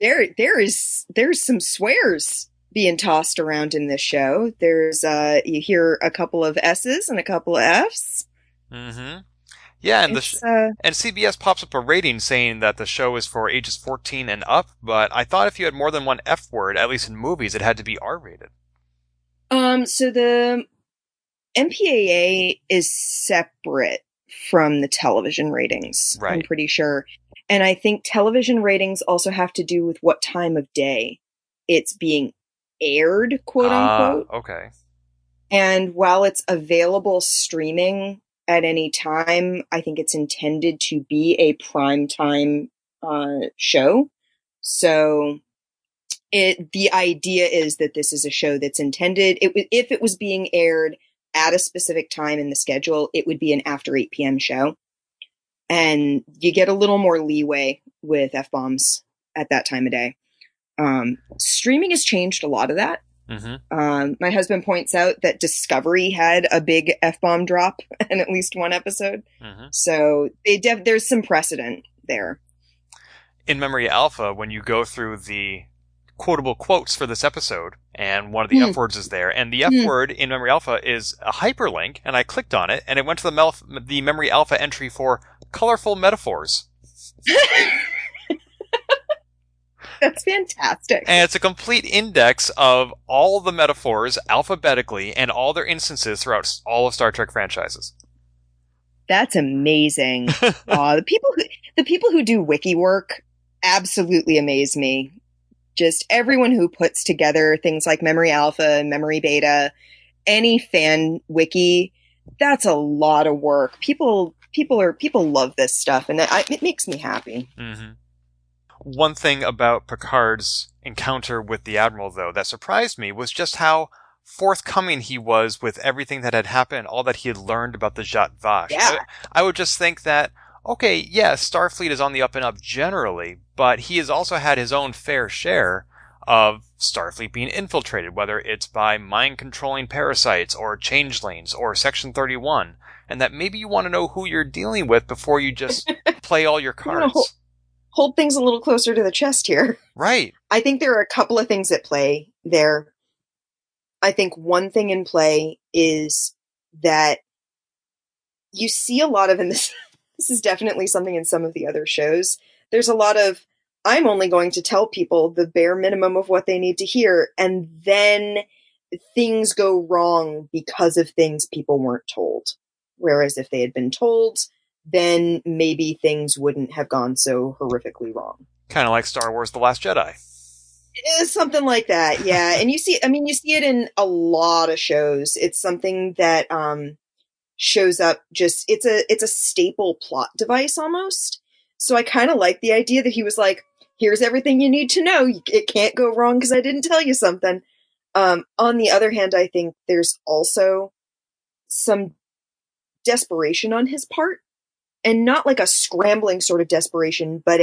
There's some swears being tossed around in this show. There's you hear a couple of S's and a couple of F's. Mm-hmm. Yeah, and and CBS pops up a rating saying that the show is for ages 14 and up, but I thought if you had more than one F word, at least in movies, it had to be R-rated. So the MPAA is separate from the television ratings, right. I'm pretty sure. And I think television ratings also have to do with what time of day it's being aired, quote-unquote. Okay. And while it's available streaming at any time, I think it's intended to be a primetime show. So the idea is that this is a show that's intended, if it was being aired at a specific time in the schedule, it would be an after 8 p.m. show. And you get a little more leeway with F-bombs at that time of day. Streaming has changed a lot of that. Mm-hmm. My husband points out that Discovery had a big F-bomb drop in at least one episode. Mm-hmm. So there's some precedent there. In Memory Alpha, when you go through the quotable quotes for this episode, and one of the F words is there, and the F word in Memory Alpha is a hyperlink, and I clicked on it and it went to the Memory Alpha entry for colorful metaphors. That's fantastic. And it's a complete index of all the metaphors alphabetically and all their instances throughout all of Star Trek franchises. That's amazing. The people who do wiki work absolutely amaze me. Just everyone who puts together things like Memory Alpha and Memory Beta, any fan wiki, that's a lot of work. People love this stuff, and it makes me happy. Mm-hmm. One thing about Picard's encounter with the Admiral, though, that surprised me was just how forthcoming he was with everything that had happened, all that he had learned about the Zhat Vash. Yeah. I would just think that, okay, yeah, Starfleet is on the up and up generally, but he has also had his own fair share of Starfleet being infiltrated, whether it's by mind-controlling parasites or changelings or Section 31, and that maybe you want to know who you're dealing with before you just play all your cards. No. Hold things a little closer to the chest here. Right. I think there are a couple of things at play there. I think one thing in play is that you see a lot of, and this is definitely something in some of the other shows, there's a lot of, I'm only going to tell people the bare minimum of what they need to hear, and then things go wrong because of things people weren't told. Whereas if they had been told, then maybe things wouldn't have gone so horrifically wrong. Kind of like Star Wars The Last Jedi. Something like that, yeah. And you see it in a lot of shows. It's something that shows up just, it's a staple plot device almost. So I kind of like the idea that he was like, here's everything you need to know. It can't go wrong because I didn't tell you something. On the other hand, I think there's also some desperation on his part. And not like a scrambling sort of desperation, but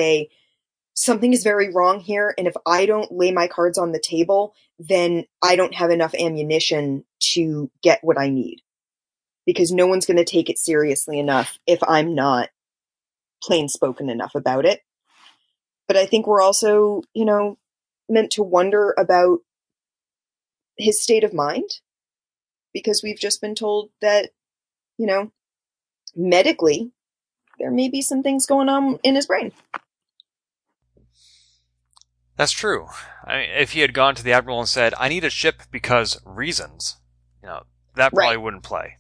something is very wrong here. And if I don't lay my cards on the table, then I don't have enough ammunition to get what I need. Because no one's going to take it seriously enough if I'm not plain spoken enough about it. But I think we're also, you know, meant to wonder about his state of mind, because we've just been told that, you know, medically, there may be some things going on in his brain. That's true. I mean, if he had gone to the Admiral and said, I need a ship because reasons, you know, that probably wouldn't play.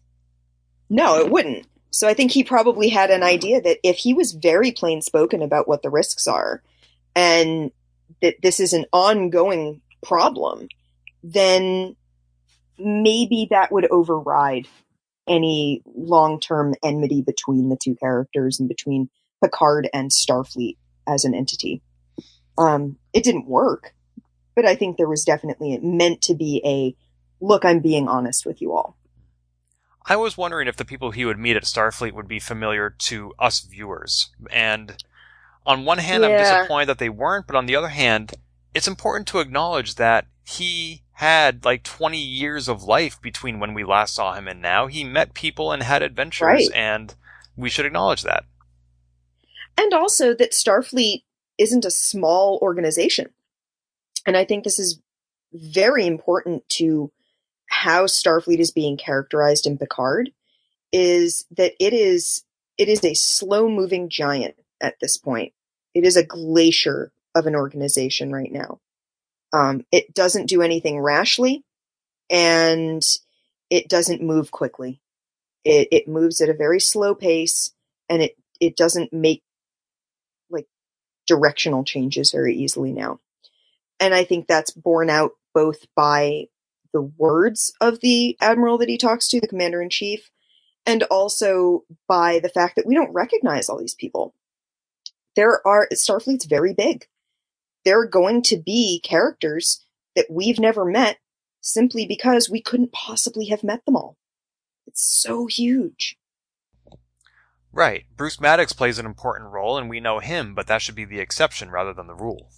No, it wouldn't. So I think he probably had an idea that if he was very plain spoken about what the risks are and that this is an ongoing problem, then maybe that would override any long-term enmity between the two characters and between Picard and Starfleet as an entity. It didn't work, but I think there was definitely meant to be a, look, I'm being honest with you all. I was wondering if the people he would meet at Starfleet would be familiar to us viewers. And on one hand, yeah. I'm disappointed that they weren't, but on the other hand, it's important to acknowledge that he had like 20 years of life between when we last saw him and now. He met people and had adventures, right. And we should acknowledge that. And also that Starfleet isn't a small organization. And I think this is very important to how Starfleet is being characterized in Picard, is that it is a slow-moving giant at this point. It is a glacier of an organization right now. It doesn't do anything rashly, and it doesn't move quickly. It moves at a very slow pace, and it doesn't make like directional changes very easily now. And I think that's borne out both by the words of the admiral that he talks to, the commander-in-chief, and also by the fact that we don't recognize all these people. Starfleet's very big. There are going to be characters that we've never met simply because we couldn't possibly have met them all. It's so huge. Right. Bruce Maddox plays an important role, and we know him, but that should be the exception rather than the rule.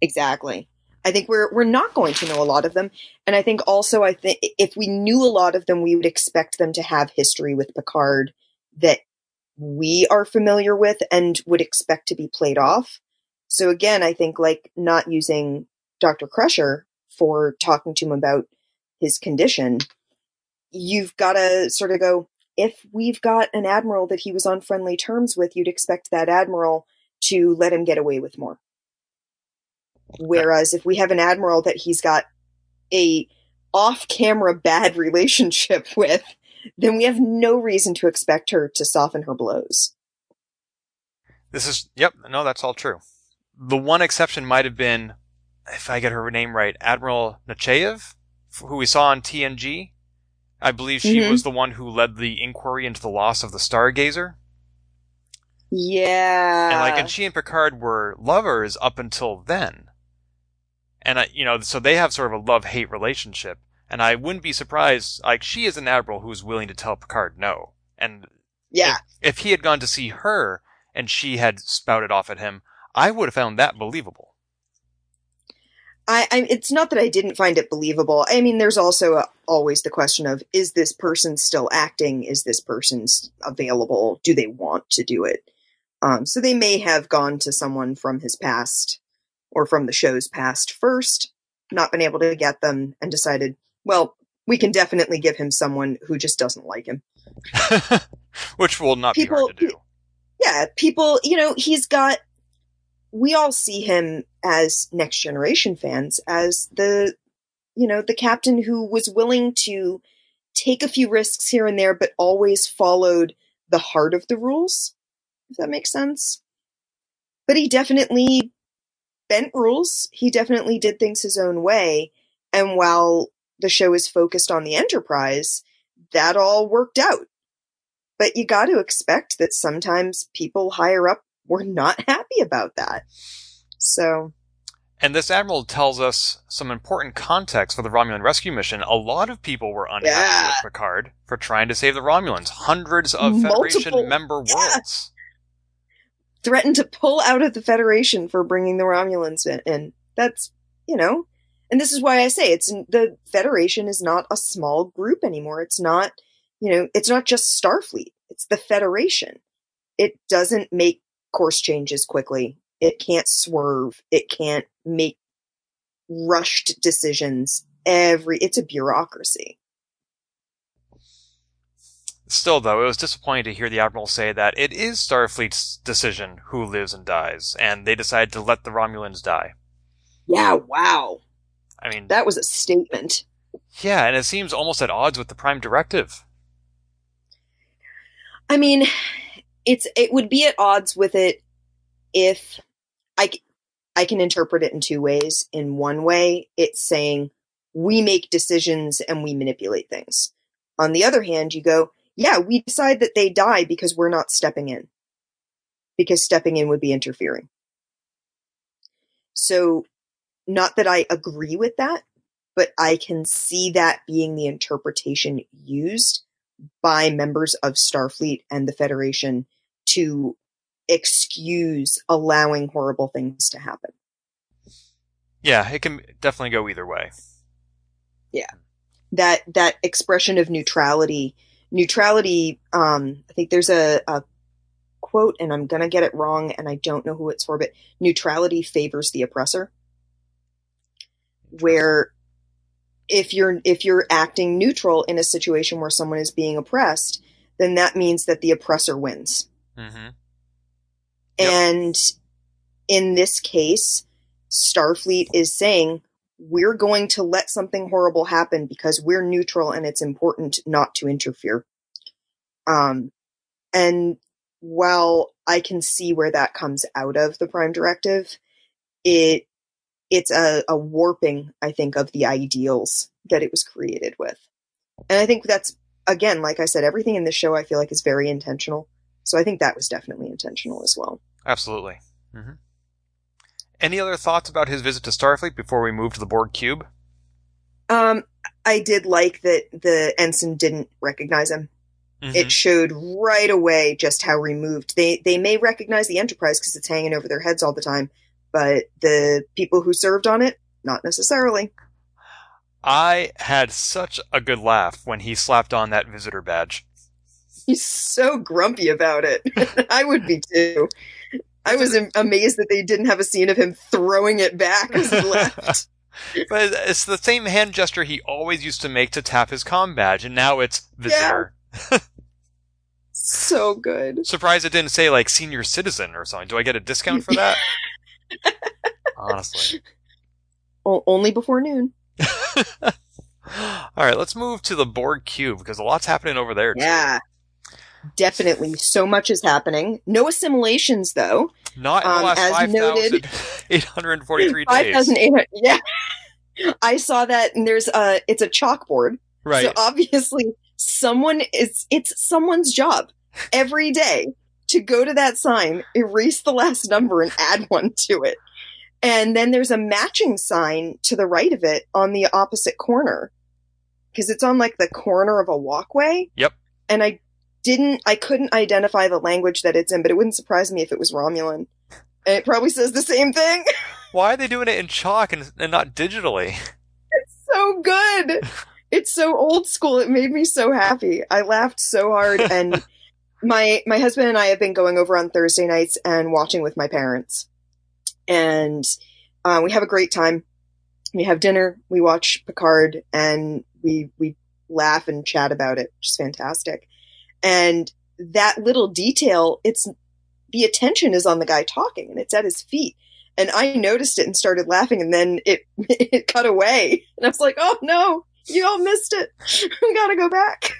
Exactly. I think we're not going to know a lot of them. And I think also, if we knew a lot of them, we would expect them to have history with Picard that we are familiar with and would expect to be played off. So again, I think like not using Dr. Crusher for talking to him about his condition, you've got to sort of go, if we've got an admiral that he was on friendly terms with, you'd expect that admiral to let him get away with more. Whereas if we have an admiral that he's got a off-camera bad relationship with, then we have no reason to expect her to soften her blows. That's all true. The one exception might have been, if I get her name right, Admiral Nechayev, who we saw on TNG. I believe she was the one who led the inquiry into the loss of the Stargazer. Yeah. And she and Picard were lovers up until then. And so they have sort of a love-hate relationship. And I wouldn't be surprised, she is an admiral who's willing to tell Picard no. And yeah. If he had gone to see her and she had spouted off at him, I would have found that believable. It's not that I didn't find it believable. I mean, there's also always the question of, is this person still acting? Is this person available? Do they want to do it? So they may have gone to someone from his past or from the show's past first, not been able to get them, and decided, well, we can definitely give him someone who just doesn't like him. Which will not be hard to do. Yeah, people, we all see him as Next Generation fans, as the captain who was willing to take a few risks here and there, but always followed the heart of the rules. If that makes sense. But he definitely bent rules. He definitely did things his own way. And while the show is focused on the Enterprise, that all worked out. But you got to expect that sometimes people higher up were not happy about that. So. And this admiral tells us some important context for the Romulan rescue mission. A lot of people were unhappy with Picard for trying to save the Romulans. Hundreds of Federation member worlds. Threatened to pull out of the Federation for bringing the Romulans in. That's, and this is why I say the Federation is not a small group anymore. It's not, it's not just Starfleet. It's the Federation. It doesn't make course changes quickly. It can't swerve. It can't make rushed decisions. It's a bureaucracy. Still, though, it was disappointing to hear the Admiral say that it is Starfleet's decision who lives and dies, and they decided to let the Romulans die. Yeah, wow. I mean... that was a statement. Yeah, and it seems almost at odds with the Prime Directive. I mean, it would be at odds with it if I can interpret it in two ways. In one way, it's saying we make decisions and we manipulate things. On the other hand, you go, yeah, we decide that they die because we're not stepping in. Because stepping in would be interfering. So, not that I agree with that, but I can see that being the interpretation used by members of Starfleet and the Federation to excuse allowing horrible things to happen. Yeah, it can definitely go either way. Yeah. That expression of neutrality, I think there's a quote, and I'm going to get it wrong, and I don't know who it's for, but neutrality favors the oppressor. Where if you're acting neutral in a situation where someone is being oppressed, then that means that the oppressor wins. Mm-hmm. Yep. And in this case, Starfleet is saying, we're going to let something horrible happen because we're neutral and it's important not to interfere. And while I can see where that comes out of the Prime Directive, it's a warping, I think, of the ideals that it was created with. And I think that's, again, like I said, everything in this show I feel like is very intentional. So I think that was definitely intentional as well. Absolutely. Mm-hmm. Any other thoughts about his visit to Starfleet before we move to the Borg Cube? I did like that the ensign didn't recognize him. Mm-hmm. It showed right away just how removed. They may recognize the Enterprise because it's hanging over their heads all the time, but the people who served on it, not necessarily. I had such a good laugh when he slapped on that visitor badge. He's so grumpy about it. I would be too. I was amazed that they didn't have a scene of him throwing it back as he left. But it's the same hand gesture he always used to make to tap his comm badge, and now it's visitor. Yeah. So good. Surprised it didn't say, like, senior citizen or something. Do I get a discount for that? Honestly. Only before noon. All right, let's move to the Borg Cube, because a lot's happening over there, too. Yeah. Definitely. So much is happening. No assimilations, though. Not in the last 5,843 days. Yeah. I saw that, and there's it's a chalkboard. Right. So obviously, it's someone's job every day to go to that sign, erase the last number, and add one to it. And then there's a matching sign to the right of it on the opposite corner. Because it's on, like, the corner of a walkway. Yep. And I couldn't identify the language that it's in, but it wouldn't surprise me if it was Romulan. And it probably says the same thing. Why are they doing it in chalk and not digitally? It's so good. It's so old school. It made me so happy. I laughed so hard. And my husband and I have been going over on Thursday nights and watching with my parents. And we have a great time. We have dinner. We watch Picard. And we laugh and chat about it, which is fantastic. And that little detail, the attention is on the guy talking, and it's at his feet. And I noticed it and started laughing, and then it cut away. And I was like, oh no, you all missed it. I gotta go back.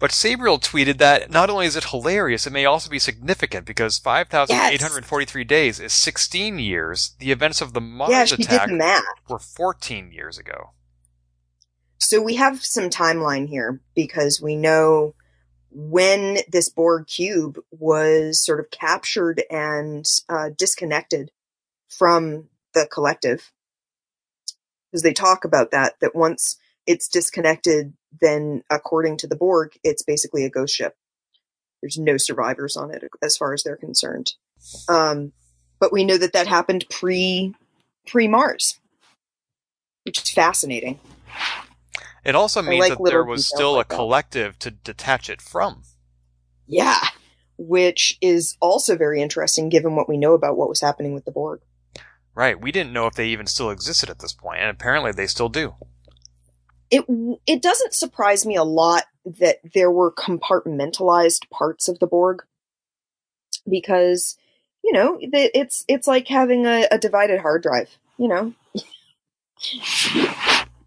But Sabriel tweeted that not only is it hilarious, it may also be significant, because 5,843 days is 16 years. The events of the Mars attack were 14 years ago. So we have some timeline here, because we know when this Borg cube was sort of captured and disconnected from the collective, because they talk about that once it's disconnected, then according to the Borg, it's basically a ghost ship. There's no survivors on it as far as they're concerned. But we know that happened pre-Mars, which is fascinating. It also means that there was still a collective to detach it from. Yeah, which is also very interesting given what we know about what was happening with the Borg. Right, we didn't know if they even still existed at this point, and apparently they still do. It doesn't surprise me a lot that there were compartmentalized parts of the Borg, because, you know, it's like having a divided hard drive, you know?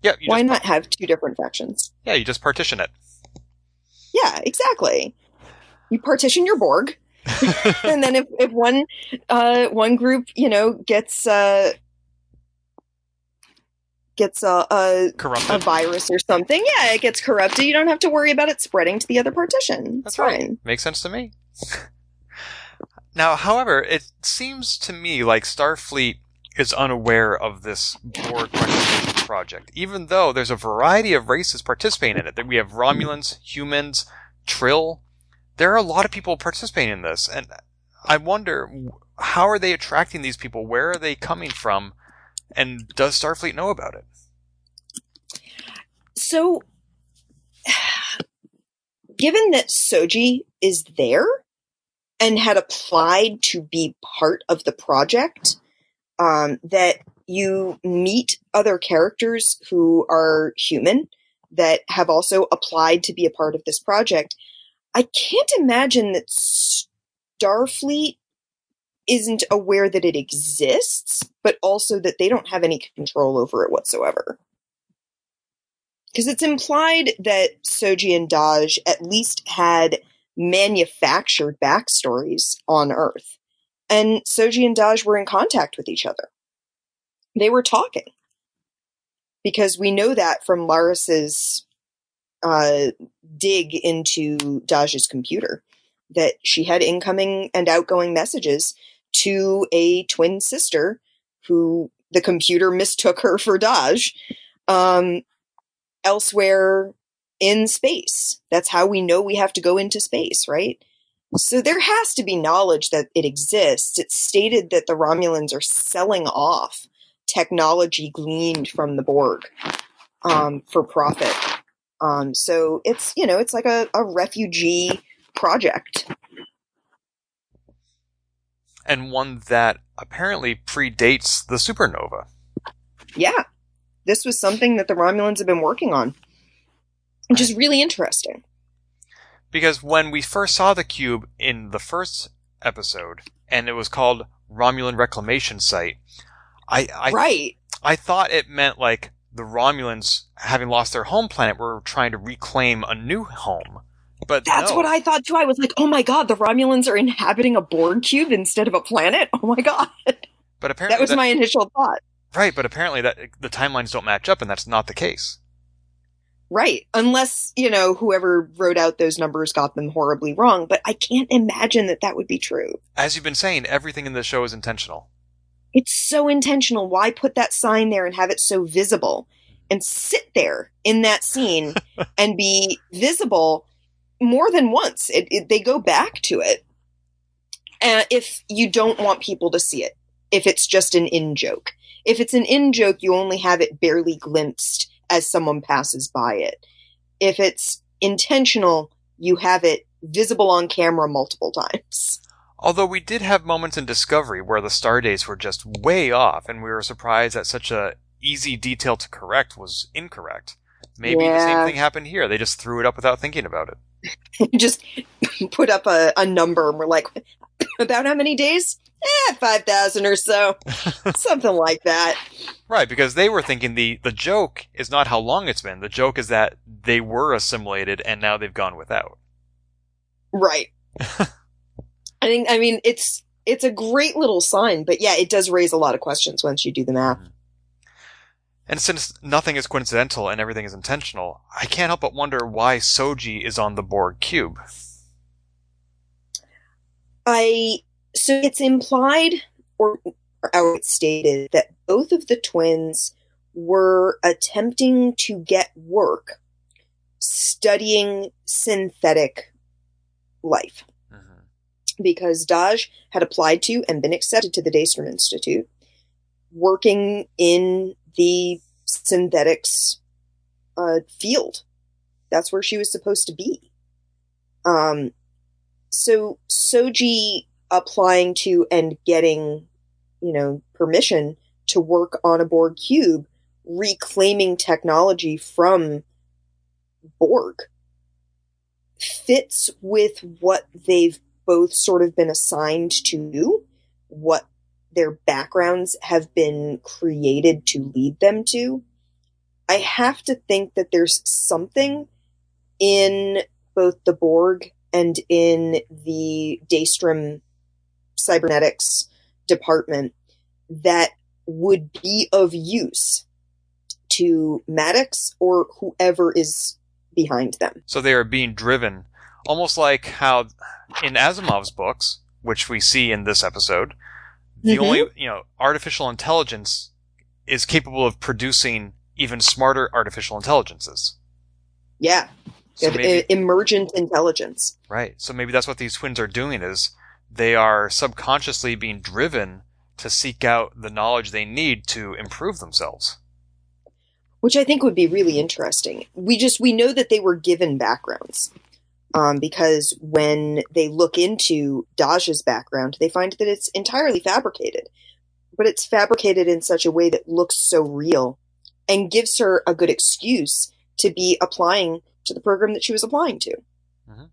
Yeah, why not have two different factions? Yeah, you just partition it. Yeah, exactly. you partition your Borg. And then if one group, gets a virus or something, yeah, it gets corrupted. You don't have to worry about it spreading to the other partition. That's fine. Makes sense to me. Now, however, it seems to me like Starfleet is unaware of this Borg reclamation project, even though there's a variety of races participating in it. That we have Romulans, humans, Trill. There are a lot of people participating in this, and I wonder, how are they attracting these people? Where are they coming from? And does Starfleet know about it? So, given that Soji is there and had applied to be part of the project, that you meet other characters who are human that have also applied to be a part of this project, I can't imagine that Starfleet isn't aware that it exists, but also that they don't have any control over it whatsoever. Because it's implied that Soji and Dahj at least had manufactured backstories on Earth. And Soji and Dahj were in contact with each other. They were talking. Because we know that from Laris's dig into Daj's computer, that she had incoming and outgoing messages to a twin sister who the computer mistook her for Dahj, elsewhere in space. That's how we know we have to go into space, right? So there has to be knowledge that it exists. It's stated that the Romulans are selling off technology gleaned from the Borg for profit. So it's, it's like a refugee project. And one that apparently predates the supernova. Yeah. This was something that the Romulans have been working on, which is really interesting. Because when we first saw the cube in the first episode, and it was called Romulan Reclamation Site, I thought it meant like the Romulans, having lost their home planet, were trying to reclaim a new home. But that's what I thought too. I was like, oh my god, the Romulans are inhabiting a Borg cube instead of a planet? Oh my god. But apparently that was my initial thought. Right, but apparently that the timelines don't match up, and that's not the case. Right, unless, whoever wrote out those numbers got them horribly wrong, but I can't imagine that would be true. As you've been saying, everything in the show is intentional. It's so intentional. Why put that sign there and have it so visible and sit there in that scene and be visible more than once? They go back to it if you don't want people to see it, if it's just an in-joke. If it's an in-joke, you only have it barely glimpsed as someone passes by it. If it's intentional, you have it visible on camera multiple times. Although we did have moments in Discovery where the star dates were just way off, and we were surprised that such a easy detail to correct was incorrect. Maybe the same thing happened here. They just threw it up without thinking about it. Just put up a number, and we're like, about how many days? 5,000 or so. Something like that. Right, because they were thinking the joke is not how long it's been. The joke is that they were assimilated, and now they've gone without. Right. I mean, it's a great little sign, but yeah, it does raise a lot of questions once you do the math. And since nothing is coincidental and everything is intentional, I can't help but wonder why Soji is on the Borg cube. So it's implied, or it's stated, that both of the twins were attempting to get work studying synthetic life. Because Dahj had applied to and been accepted to the Daystrom Institute, working in the synthetics field. That's where she was supposed to be. So Soji applying to and getting, permission to work on a Borg cube, reclaiming technology from Borg, fits with what they've both sort of been assigned to do, what their backgrounds have been created to lead them to. I have to think that there's something in both the Borg and in the Daystrom cybernetics department that would be of use to Maddox or whoever is behind them. So they are being driven, almost like how in Asimov's books, which we see in this episode, the only, artificial intelligence is capable of producing even smarter artificial intelligences. Yeah. So maybe, emergent intelligence. Right. So maybe that's what these twins are doing, is they are subconsciously being driven to seek out the knowledge they need to improve themselves. Which I think would be really interesting. We know that they were given backgrounds. Because when they look into Daj's background, they find that it's entirely fabricated. But it's fabricated in such a way that looks so real and gives her a good excuse to be applying to the program that she was applying to. Mm-hmm.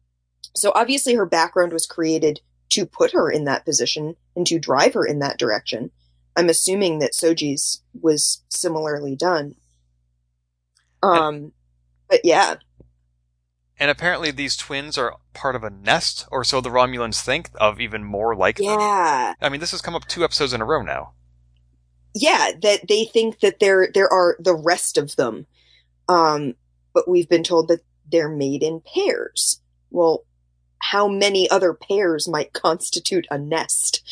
So obviously her background was created to put her in that position and to drive her in that direction. I'm assuming that Soji's was similarly done. But yeah. And apparently these twins are part of a nest, or so the Romulans think, of even more like them. Yeah. I mean, this has come up 2 episodes in a row now. Yeah, that they think that there are the rest of them. But we've been told that they're made in pairs. Well, how many other pairs might constitute a nest?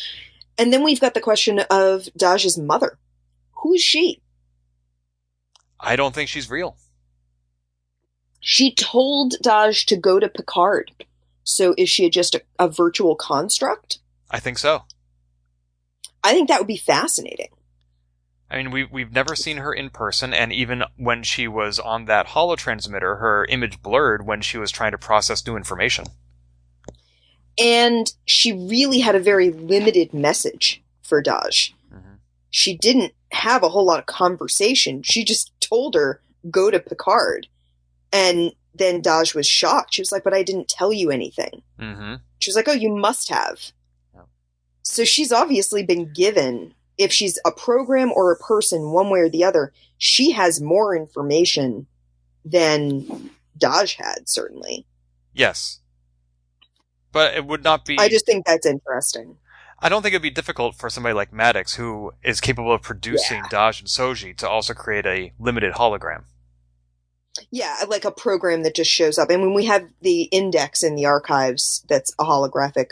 And then we've got the question of Daj's mother. Who is she? I don't think she's real. She told Dahj to go to Picard. So is she just a virtual construct? I think so. I think that would be fascinating. I mean, we've never seen her in person, and even when she was on that holotransmitter, her image blurred when she was trying to process new information. And she really had a very limited message for Dahj. Mm-hmm. She didn't have a whole lot of conversation. She just told her, go to Picard. And then Dahj was shocked. She was like, but I didn't tell you anything. Mm-hmm. She was like, oh, you must have. Oh. So she's obviously been given, if she's a program or a person, one way or the other, she has more information than Dahj had, certainly. Yes. But it would not be... I just think that's interesting. I don't think it'd be difficult for somebody like Maddox, who is capable of producing Dahj and Soji, to also create a limited hologram. Yeah, like a program that just shows up. And when we have the index in the archives, that's a holographic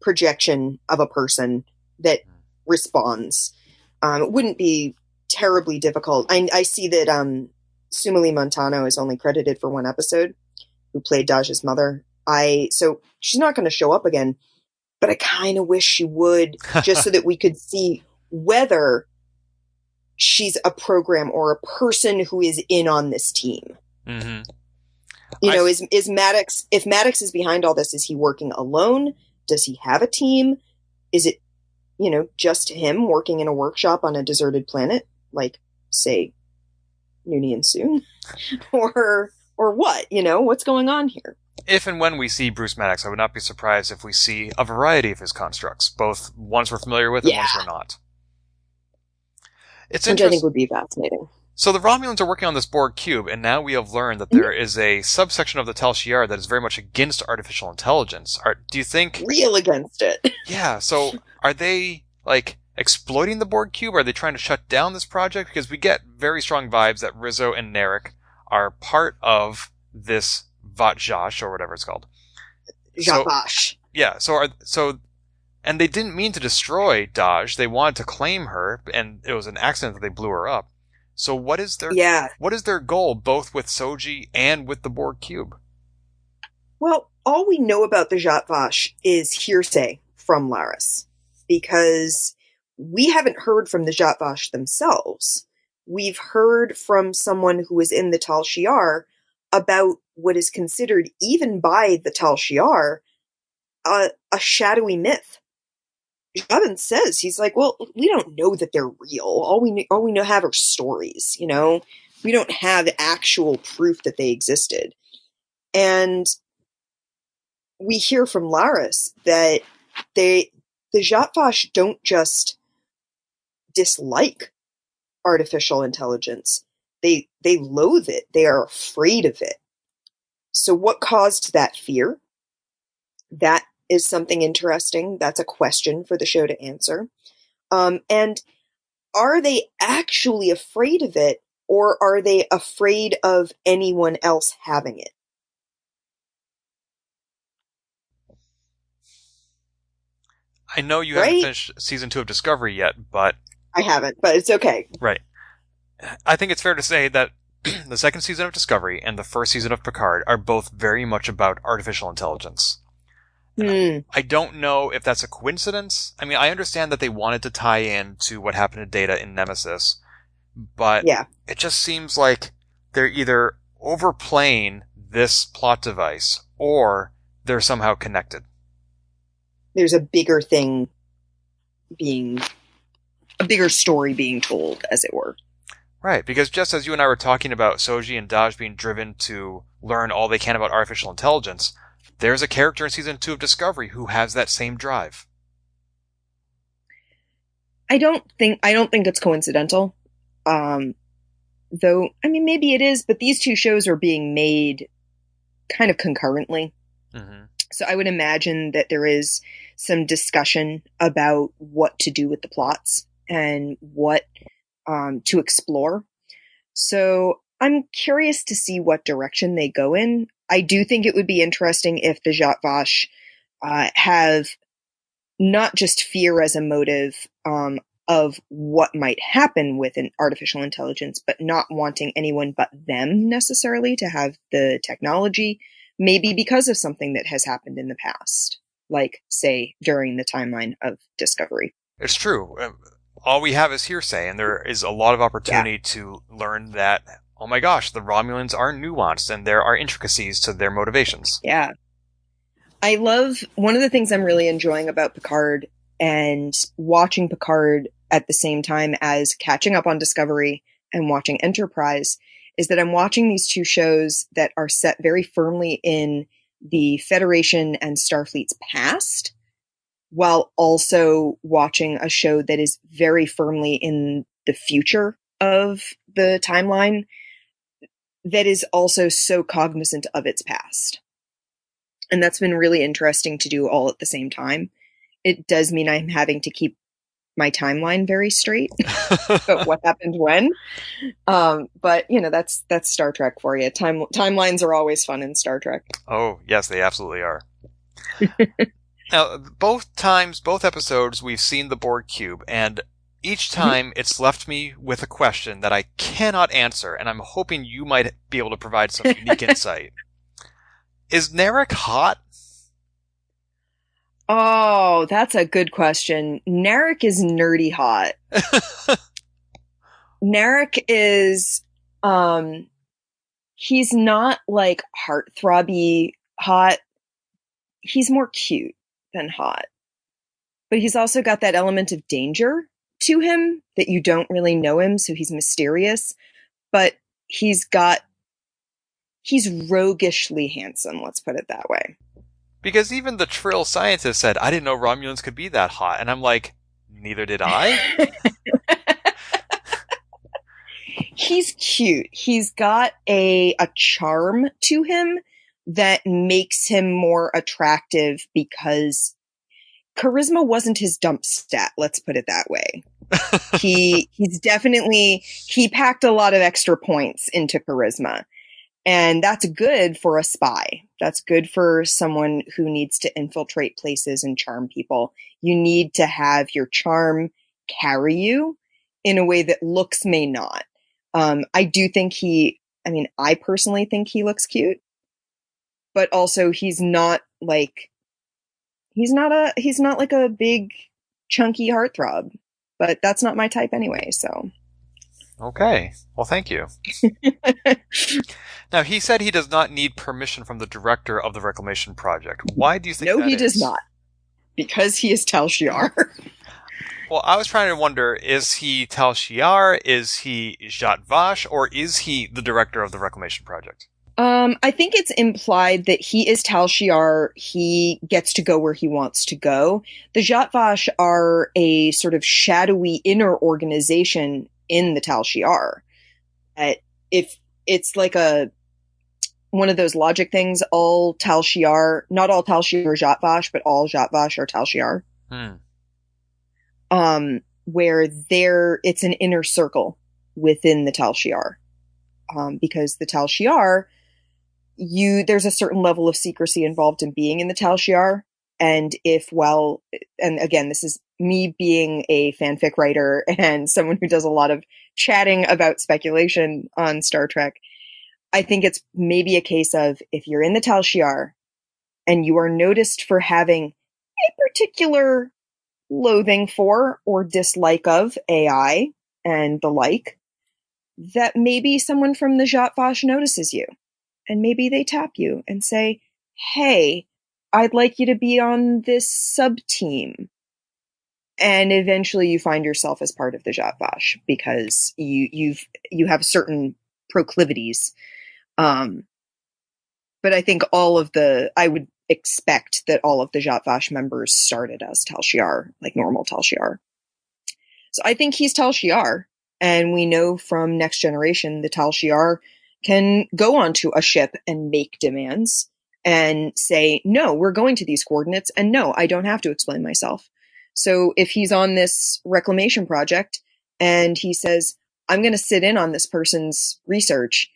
projection of a person that responds. It wouldn't be terribly difficult. I see that Sumali Montano is only credited for 1 episode, who played Daj's mother. So she's not going to show up again, but I kind of wish she would, just so that we could see whether she's a program or a person who is in on this team. Mm-hmm. Is Maddox, if Maddox is behind all this, is he working alone? Does he have a team? Is it, just him working in a workshop on a deserted planet, like say Noonie and Soon, or what, what's going on here? If and when we see Bruce Maddox, I would not be surprised if we see a variety of his constructs, both ones we're familiar with and ones we're not. Which I think would be fascinating. So the Romulans are working on this Borg cube, and now we have learned that there is a subsection of the Tal Shiar that is very much against artificial intelligence. Do you think... Real against it. Yeah, so are they, exploiting the Borg cube? Are they trying to shut down this project? Because we get very strong vibes that Rizzo and Narek are part of this Zhat Vash, or whatever it's called. Zhat Vash. Yeah, and they didn't mean to destroy Dahj. They wanted to claim her, and it was an accident that they blew her up. So what is their goal, both with Soji and with the Borg cube? Well, all we know about the Zhat Vash is hearsay from Laris, because we haven't heard from the Zhat Vash themselves. We've heard from someone who was in the Tal Shiar about what is considered, even by the Tal Shiar, a shadowy myth. Jaban says, he's like, well, we don't know that they're real. All we know have are stories, We don't have actual proof that they existed. And we hear from Laris that the Zhat Vash don't just dislike artificial intelligence. They loathe it. They are afraid of it. So what caused that fear? that is something interesting. That's a question for the show to answer. And are they actually afraid of it, or are they afraid of anyone else having it? I know you haven't finished season 2 of Discovery yet, but... I haven't, but it's okay. Right. I think it's fair to say that the second season of Discovery and the first season of Picard are both very much about artificial intelligence. I don't know if that's a coincidence. I mean, I understand that they wanted to tie in to what happened to Data in Nemesis, but it just seems like they're either overplaying this plot device or they're somehow connected. There's a bigger thing being, a bigger story being told, as it were. Right, because just as you and I were talking about Soji and Dahj being driven to learn all they can about artificial intelligence, there's a character in season 2 of Discovery who has that same drive. I don't think it's coincidental. Though, I mean, maybe it is, but these two shows are being made kind of concurrently. Mm-hmm. So I would imagine that there is some discussion about what to do with the plots and what to explore. So I'm curious to see what direction they go in. I do think it would be interesting if the Zhat Vash have not just fear as a motive of what might happen with an artificial intelligence, but not wanting anyone but them necessarily to have the technology, maybe because of something that has happened in the past, like, say, during the timeline of Discovery. It's true. All we have is hearsay, and there is a lot of opportunity to learn that, oh my gosh, the Romulans are nuanced and there are intricacies to their motivations. Yeah. I love, one of the things I'm really enjoying about Picard and watching Picard at the same time as catching up on Discovery and watching Enterprise is that I'm watching these two shows that are set very firmly in the Federation and Starfleet's past, while also watching a show that is very firmly in the future of the timeline that is also so cognizant of its past. And that's been really interesting to do all at the same time. It does mean I'm having to keep my timeline very straight about what happened when. But, you know, that's Star Trek for you. Timelines are always fun in Star Trek. Oh, yes, they absolutely are. Now, both episodes, we've seen the Borg Cube, and each time it's left me with a question that I cannot answer, and I'm hoping you might be able to provide some unique insight. Is Narek hot? Oh, that's a good question. Narek is nerdy hot. Narek is, he's not like heartthrobby hot. He's more cute than hot. But he's also got that element of danger to him that you don't really know him, so he's mysterious, but he's roguishly handsome, let's put it that way. Because even the Trill scientist said, I didn't know Romulans could be that hot, and I'm like, neither did I. He's cute. He's got a charm to him that makes him more attractive because charisma wasn't his dump stat, let's put it that way. He packed a lot of extra points into charisma. And that's good for a spy. That's good for someone who needs to infiltrate places and charm people. You need to have your charm carry you in a way that looks may not. I personally think he looks cute, but also he's not like a big chunky heartthrob, but that's not my type anyway, so. Okay. Well, thank you. Now, he said he does not need permission from the director of the Reclamation Project. Why do you think that is? No, he does not. Because he is Tal Shiar. Well, I was trying to wonder, is he Tal Shiar? Is he Zhat Vash? Or is he the director of the Reclamation Project? I think it's implied that he is Tal Shiar. He gets to go where he wants to go. The Zhat Vash are a sort of shadowy inner organization in the Tal Shiar. If it's like a one of those logic things. All Tal Shiar, not all Tal Shiar are Zhat Vash, but all Zhat Vash are Tal Shiar. Hmm. Where it's an inner circle within the Tal Shiar. Because the Tal Shiar, there's a certain level of secrecy involved in being in the Tal Shiar. And and again, this is me being a fanfic writer and someone who does a lot of chatting about speculation on Star Trek. I think it's maybe a case of, if you're in the Tal Shiar and you are noticed for having a particular loathing for or dislike of AI and the like, that maybe someone from the Zhat Vash notices you, and maybe they tap you and say, hey, I'd like you to be on this sub team. And eventually you find yourself as part of the Zhat Vash because you have certain proclivities. But I think I would expect that all of the Zhat Vash members started as Tal Shiar, like normal Tal Shiar. So I think he's Tal Shiar. And we know from Next Generation, the Tal Shiar can go onto a ship and make demands and say, no, we're going to these coordinates. And no, I don't have to explain myself. So if he's on this reclamation project and he says, I'm going to sit in on this person's research,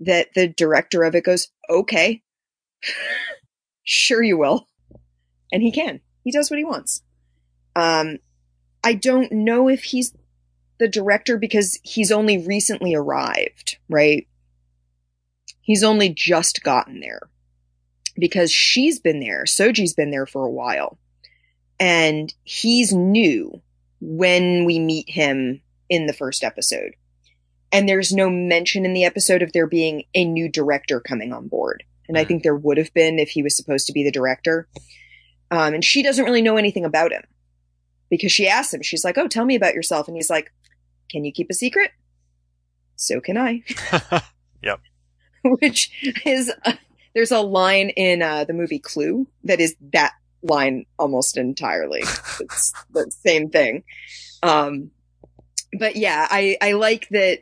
that the director of it goes, okay, sure you will. And he does what he wants. I don't know if he's the director because he's only recently arrived, right? He's only just gotten there because she's been there. Soji's been there for a while, and he's new when we meet him in the first episode. And there's no mention in the episode of there being a new director coming on board. And I think there would have been if he was supposed to be the director. And she doesn't really know anything about him because she asks him, she's like, oh, tell me about yourself. And he's like, can you keep a secret? So can I. Yep. Which is, there's a line in the movie Clue that is that line almost entirely. It's the same thing. But yeah, I like that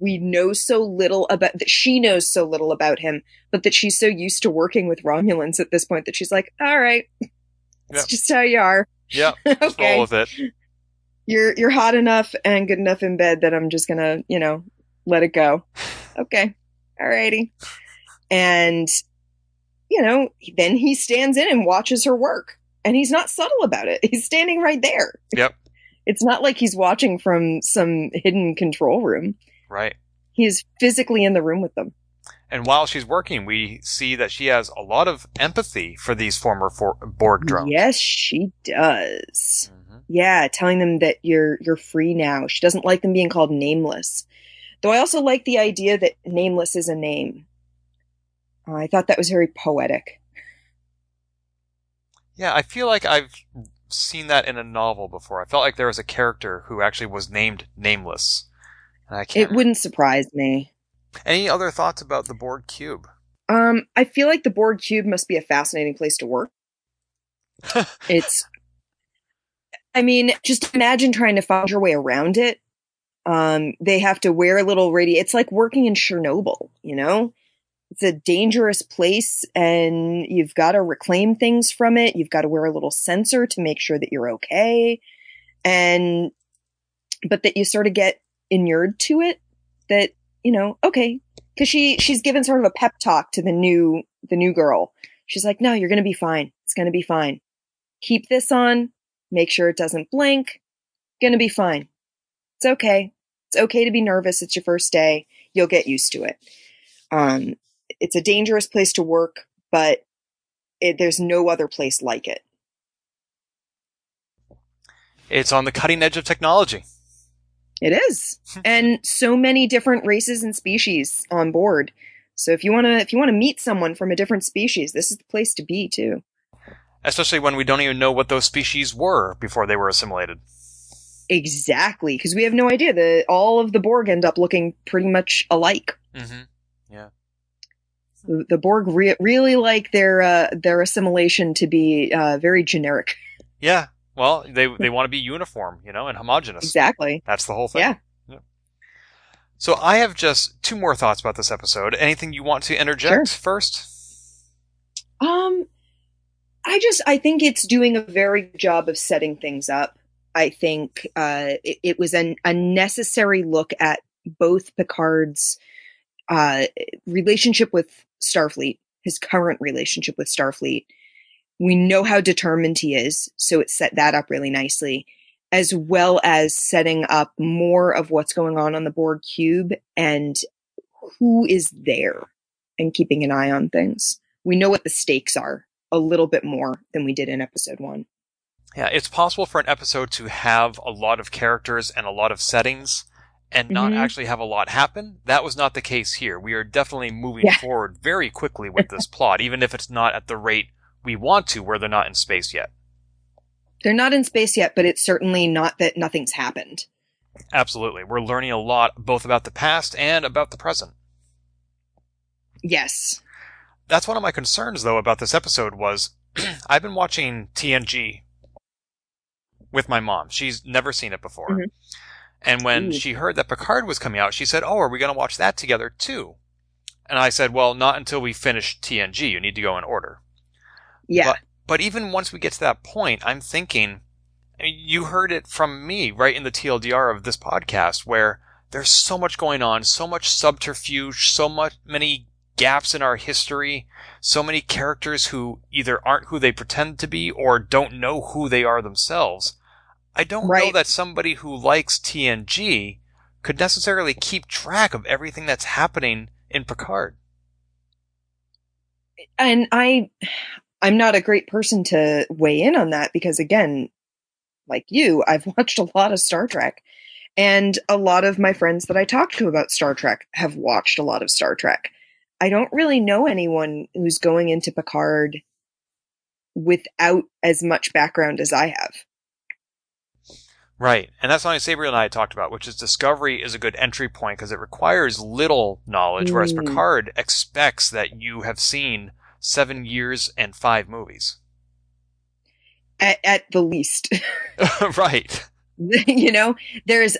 we know so little about, that she knows so little about him, but that she's so used to working with Romulans at this point that she's like, all right, it's just how you are. Yeah, okay. All of it. You're hot enough and good enough in bed that I'm just going to, let it go. Okay. Alrighty. And, then he stands in and watches her work. And he's not subtle about it. He's standing right there. Yep. It's not like he's watching from some hidden control room. Right. He is physically in the room with them. And while she's working, we see that she has a lot of empathy for these former Borg drones. Yes, she does. Mm-hmm. Yeah, telling them that you're free now. She doesn't like them being called Nameless. Though I also like the idea that Nameless is a name. I thought that was very poetic. Yeah, I feel like I've seen that in a novel before. I felt like there was a character who actually was named Nameless. And it wouldn't surprise me. Any other thoughts about the Borg Cube? I feel like the Borg Cube must be a fascinating place to work. Just imagine trying to find your way around it. They have to wear a little it's like working in Chernobyl, It's a dangerous place and you've got to reclaim things from it. You've got to wear a little sensor to make sure that you're okay. But that you sort of get inured to it, that, okay. Cause she's given sort of a pep talk to the new girl. She's like, no, you're going to be fine. It's going to be fine. Keep this on. Make sure it doesn't blink. Going to be fine. It's okay. It's okay to be nervous. It's your first day. You'll get used to it. It's a dangerous place to work, but there's no other place like it. It's on the cutting edge of technology. It is. And so many different races and species on board. So if you want to meet someone from a different species, this is the place to be too. Especially when we don't even know what those species were before they were assimilated. Exactly, because we have no idea that all of the Borg end up looking pretty much alike. Mm-hmm. Yeah, the Borg really like their assimilation to be very generic. Yeah, well, they want to be uniform, and homogenous. Exactly, that's the whole thing. Yeah. So I have just two more thoughts about this episode. Anything you want to interject first? I think it's doing a very good job of setting things up. I think it was a necessary look at both Picard's relationship with Starfleet, his current relationship with Starfleet. We know how determined he is, so it set that up really nicely, as well as setting up more of what's going on the Borg cube and who is there and keeping an eye on things. We know what the stakes are a little bit more than we did in episode one. Yeah, it's possible for an episode to have a lot of characters and a lot of settings and not actually have a lot happen. That was not the case here. We are definitely moving forward very quickly with this plot, even if it's not at the rate we want to, where they're not in space yet. They're not in space yet, but it's certainly not that nothing's happened. Absolutely. We're learning a lot, both about the past and about the present. Yes. That's one of my concerns, though, about this episode was I've been watching TNG with my mom. She's never seen it before. Mm-hmm. And when she heard that Picard was coming out, she said, "Oh, are we going to watch that together too?" And I said, "Well, not until we finish TNG. You need to go in order." Yeah. But even once we get to that point, I'm thinking, you heard it from me right in the TLDR of this podcast, where there's so much going on, so much subterfuge, many gaps in our history, so many characters who either aren't who they pretend to be or don't know who they are themselves. I don't know that somebody who likes TNG could necessarily keep track of everything that's happening in Picard. And I'm not a great person to weigh in on that because, again, like you, I've watched a lot of Star Trek, and a lot of my friends that I talk to about Star Trek have watched a lot of Star Trek. I don't really know anyone who's going into Picard without as much background as I have. Right. And that's something Sabriel and I talked about, which is Discovery is a good entry point because it requires little knowledge, whereas Picard expects that you have seen 7 years and 5 movies. At the least. Right. You know, there's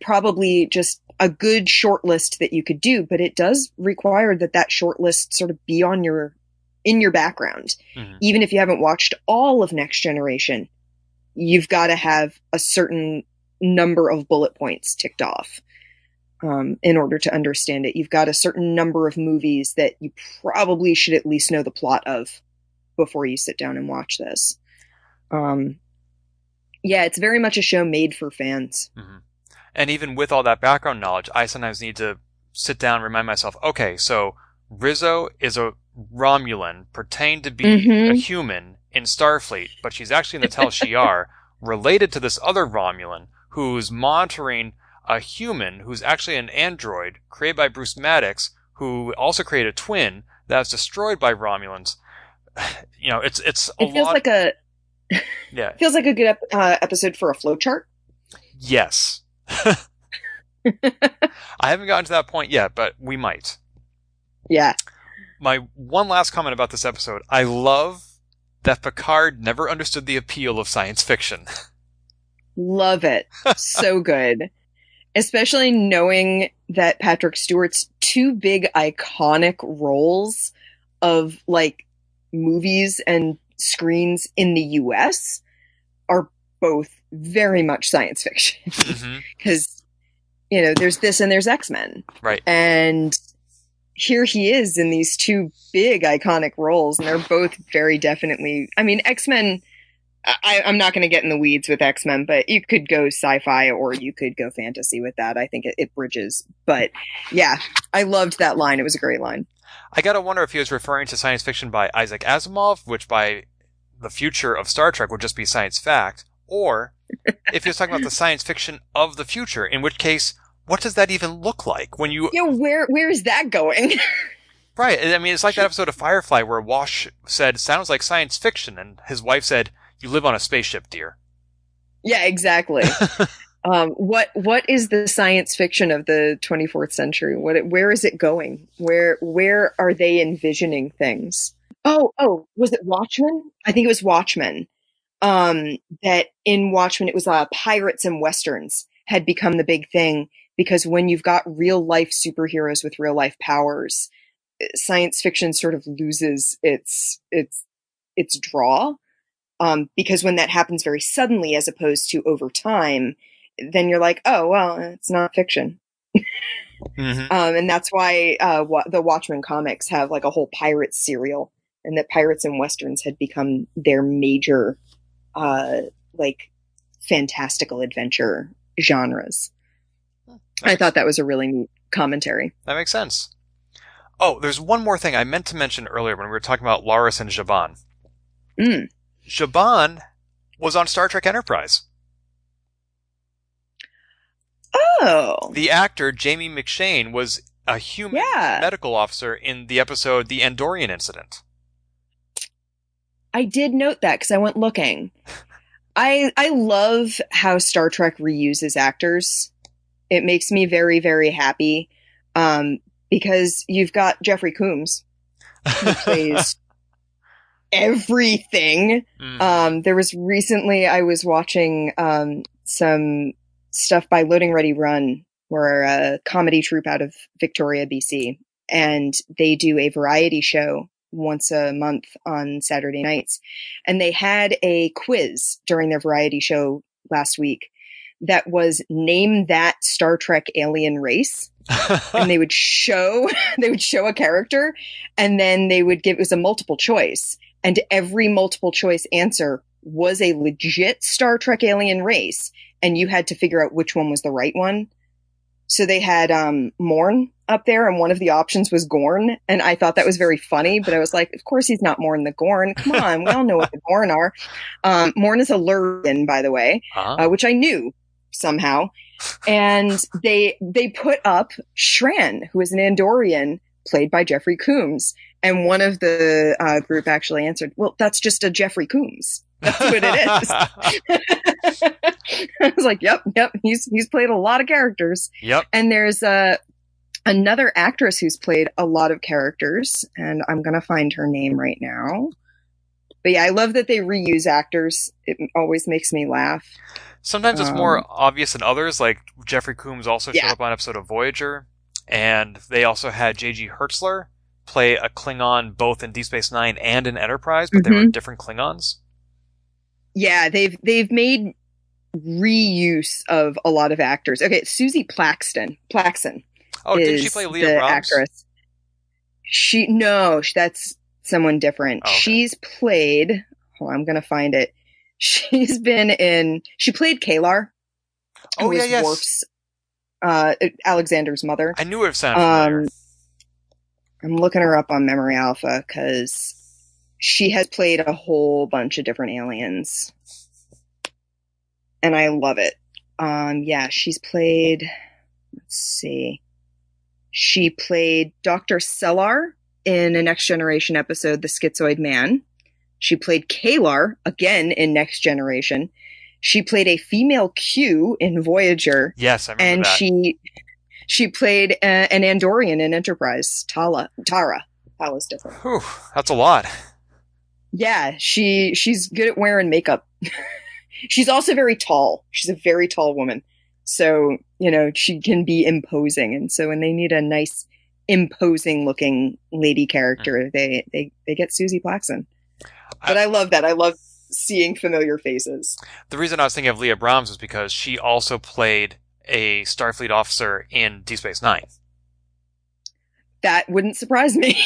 probably just a good short list that you could do, but it does require that short list sort of be in your background. Mm-hmm. Even if you haven't watched all of Next Generation, you've got to have a certain number of bullet points ticked off in order to understand it. You've got a certain number of movies that you probably should at least know the plot of before you sit down and watch this. Yeah, it's very much a show made for fans. Mm-hmm. And even with all that background knowledge, I sometimes need to sit down and remind myself, okay, so Rizzo is a Romulan, pretend to be a human in Starfleet, but she's actually in the Tal Shiar, related to this other Romulan who's monitoring a human who's actually an android created by Bruce Maddox, who also created a twin that was destroyed by Romulans. You know, it feels like a good episode for a flowchart. Yes. I haven't gotten to that point yet, but we might. Yeah. My one last comment about this episode. I love that Picard never understood the appeal of science fiction. Love it. So good. Especially knowing that Patrick Stewart's two big iconic roles of like movies and screens in the US are both very much science fiction because you know there's this and there's X-Men, right? And here he is in these two big iconic roles, and they're both very definitely. I mean, X-Men. I'm not going to get in the weeds with X-Men, but you could go sci-fi or you could go fantasy with that. I think it bridges. But yeah, I loved that line. It was a great line. I gotta wonder if he was referring to science fiction by Isaac Asimov, which by the future of Star Trek would just be science fact, or if he was talking about the science fiction of the future, in which case, what does that even look like when you? Yeah, where is that going? Right. I mean, it's like that episode of Firefly where Wash said, "Sounds like science fiction," and his wife said, "You live on a spaceship, dear." Yeah, exactly. What is the science fiction of the 24th century? Where is it going? Where are they envisioning things? Oh, was it Watchmen? I think it was Watchmen. That in Watchmen, it was pirates and westerns had become the big thing because when you've got real life superheroes with real life powers, science fiction sort of loses its draw. Because when that happens very suddenly, as opposed to over time, then you're like, oh, well, it's not fiction. Mm-hmm. And that's why the Watchmen comics have like a whole pirate serial, and that pirates and westerns had become their major, like, fantastical adventure genres. I thought that was a really neat commentary. That makes sense. Oh, there's one more thing I meant to mention earlier when we were talking about Laris and Jaban. Mm. Jaban was on Star Trek Enterprise. Oh. The actor, Jamie McShane, was a human medical officer in the episode The Andorian Incident. I did note that because I went looking. I love how Star Trek reuses actors. It makes me very, very happy, because you've got Jeffrey Combs, who plays everything. Mm. There was recently, I was watching some stuff by Loading Ready Run, where a comedy troupe out of Victoria, BC, and they do a variety show once a month on Saturday nights. And they had a quiz during their variety show last week that was name that Star Trek alien race. And they would show, a character, and then they would give, it was a multiple choice, and every multiple choice answer was a legit Star Trek alien race. And you had to figure out which one was the right one. So they had Morn up there, and one of the options was Gorn. And I thought that was very funny, but I was like, of course he's not Morn the Gorn. Come on, we all know what the Gorn are. Morn is a Lurian, by the way, which I knew somehow. And they put up Shran, who is an Andorian, played by Jeffrey Combs. And one of the group actually answered, well, that's just a Jeffrey Combs. That's what it is. I was like, yep. He's played a lot of characters. Yep. And there's another actress who's played a lot of characters, and I'm going to find her name right now. But yeah, I love that they reuse actors. It always makes me laugh. Sometimes it's more obvious than others. Like Jeffrey Combs also showed up on an episode of Voyager, and they also had J.G. Hertzler play a Klingon both in Deep Space Nine and in Enterprise, but they were different Klingons. Yeah, they've made reuse of a lot of actors. Okay, Susie Plaxton. Oh, did she play Leah Ross? Actress. No, that's someone different. Oh, okay. She's played. Oh, I'm gonna find it. She played Kalar. Oh, who is Worf's, Alexander's mother. I knew it sounded familiar. I'm looking her up on Memory Alpha because she has played a whole bunch of different aliens, and I love it. She's played, she played Dr. Sellar in a Next Generation episode, The Schizoid Man. She played Kalar, again, in Next Generation. She played a female Q in Voyager. Yes, I remember and that. And she played an Andorian in Enterprise, Tara. That was different. Whew, that's a lot. Yeah, she's good at wearing makeup. She's also very tall. She's a very tall woman. So, she can be imposing. And so when they need a nice, imposing-looking lady character, they get Susie Plaxton. But I love that. I love seeing familiar faces. The reason I was thinking of Leah Brahms was because she also played a Starfleet officer in Deep Space Nine. That wouldn't surprise me.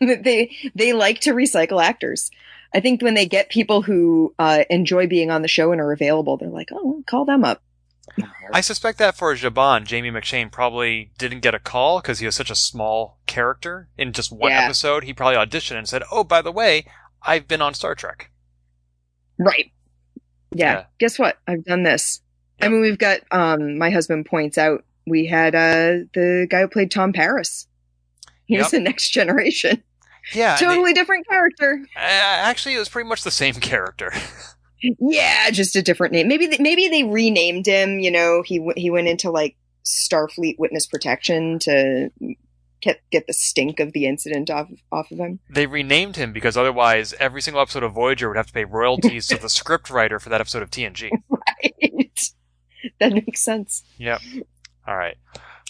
They like to recycle actors. I think when they get people who enjoy being on the show and are available, they're like, oh, we'll call them up. I suspect that for Jaban, Jamie McShane probably didn't get a call because he was such a small character in just one episode. He probably auditioned and said, oh, by the way, I've been on Star Trek. Right. Yeah. Guess what? I've done this. Yep. I mean, we've got, my husband points out, we had the guy who played Tom Paris. He's the Next Generation. Yeah. Totally different character. Actually, it was pretty much the same character. Yeah, just a different name. Maybe they renamed him, he went into like Starfleet Witness Protection to get the stink of the incident off of him. They renamed him because otherwise every single episode of Voyager would have to pay royalties to the script writer for that episode of TNG. Right. That makes sense. Yeah. All right.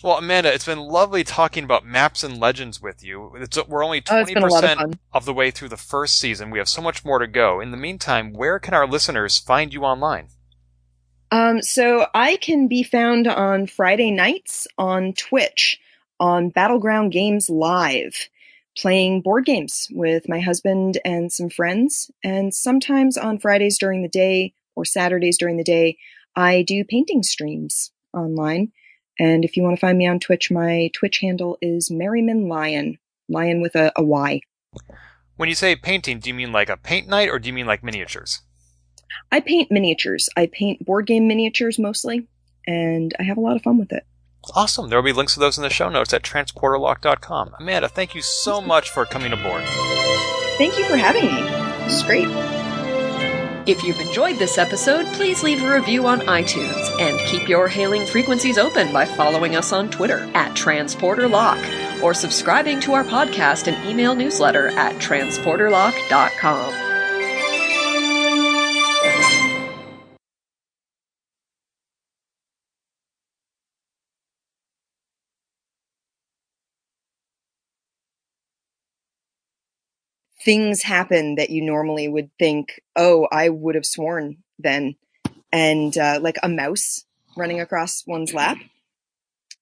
Well, Amanda, it's been lovely talking about Maps and Legends with you. We're only 20% of the way through the first season. We have so much more to go. In the meantime, where can our listeners find you online? So I can be found on Friday nights on Twitch on Battleground Games Live, playing board games with my husband and some friends. And sometimes on Fridays during the day or Saturdays during the day, I do painting streams online. And if you want to find me on Twitch, my Twitch handle is Merriman Lion, Lion with a Y. When you say painting, do you mean like a paint night or do you mean like miniatures? I paint miniatures. I paint board game miniatures mostly, and I have a lot of fun with it. Awesome. There will be links to those in the show notes at transporterlock.com. Amanda, thank you so much for coming aboard. Thank you for having me. This is great. If you've enjoyed this episode, please leave a review on iTunes and keep your hailing frequencies open by following us on Twitter at Transporter Lock or subscribing to our podcast and email newsletter at transporterlock.com. Things happen that you normally would think, oh, I would have sworn then. And like a mouse running across one's lap,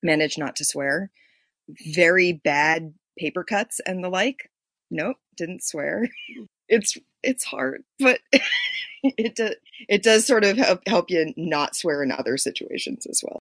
managed not to swear. Very bad paper cuts and the like. Nope, didn't swear. It's hard, but it does sort of help you not swear in other situations as well.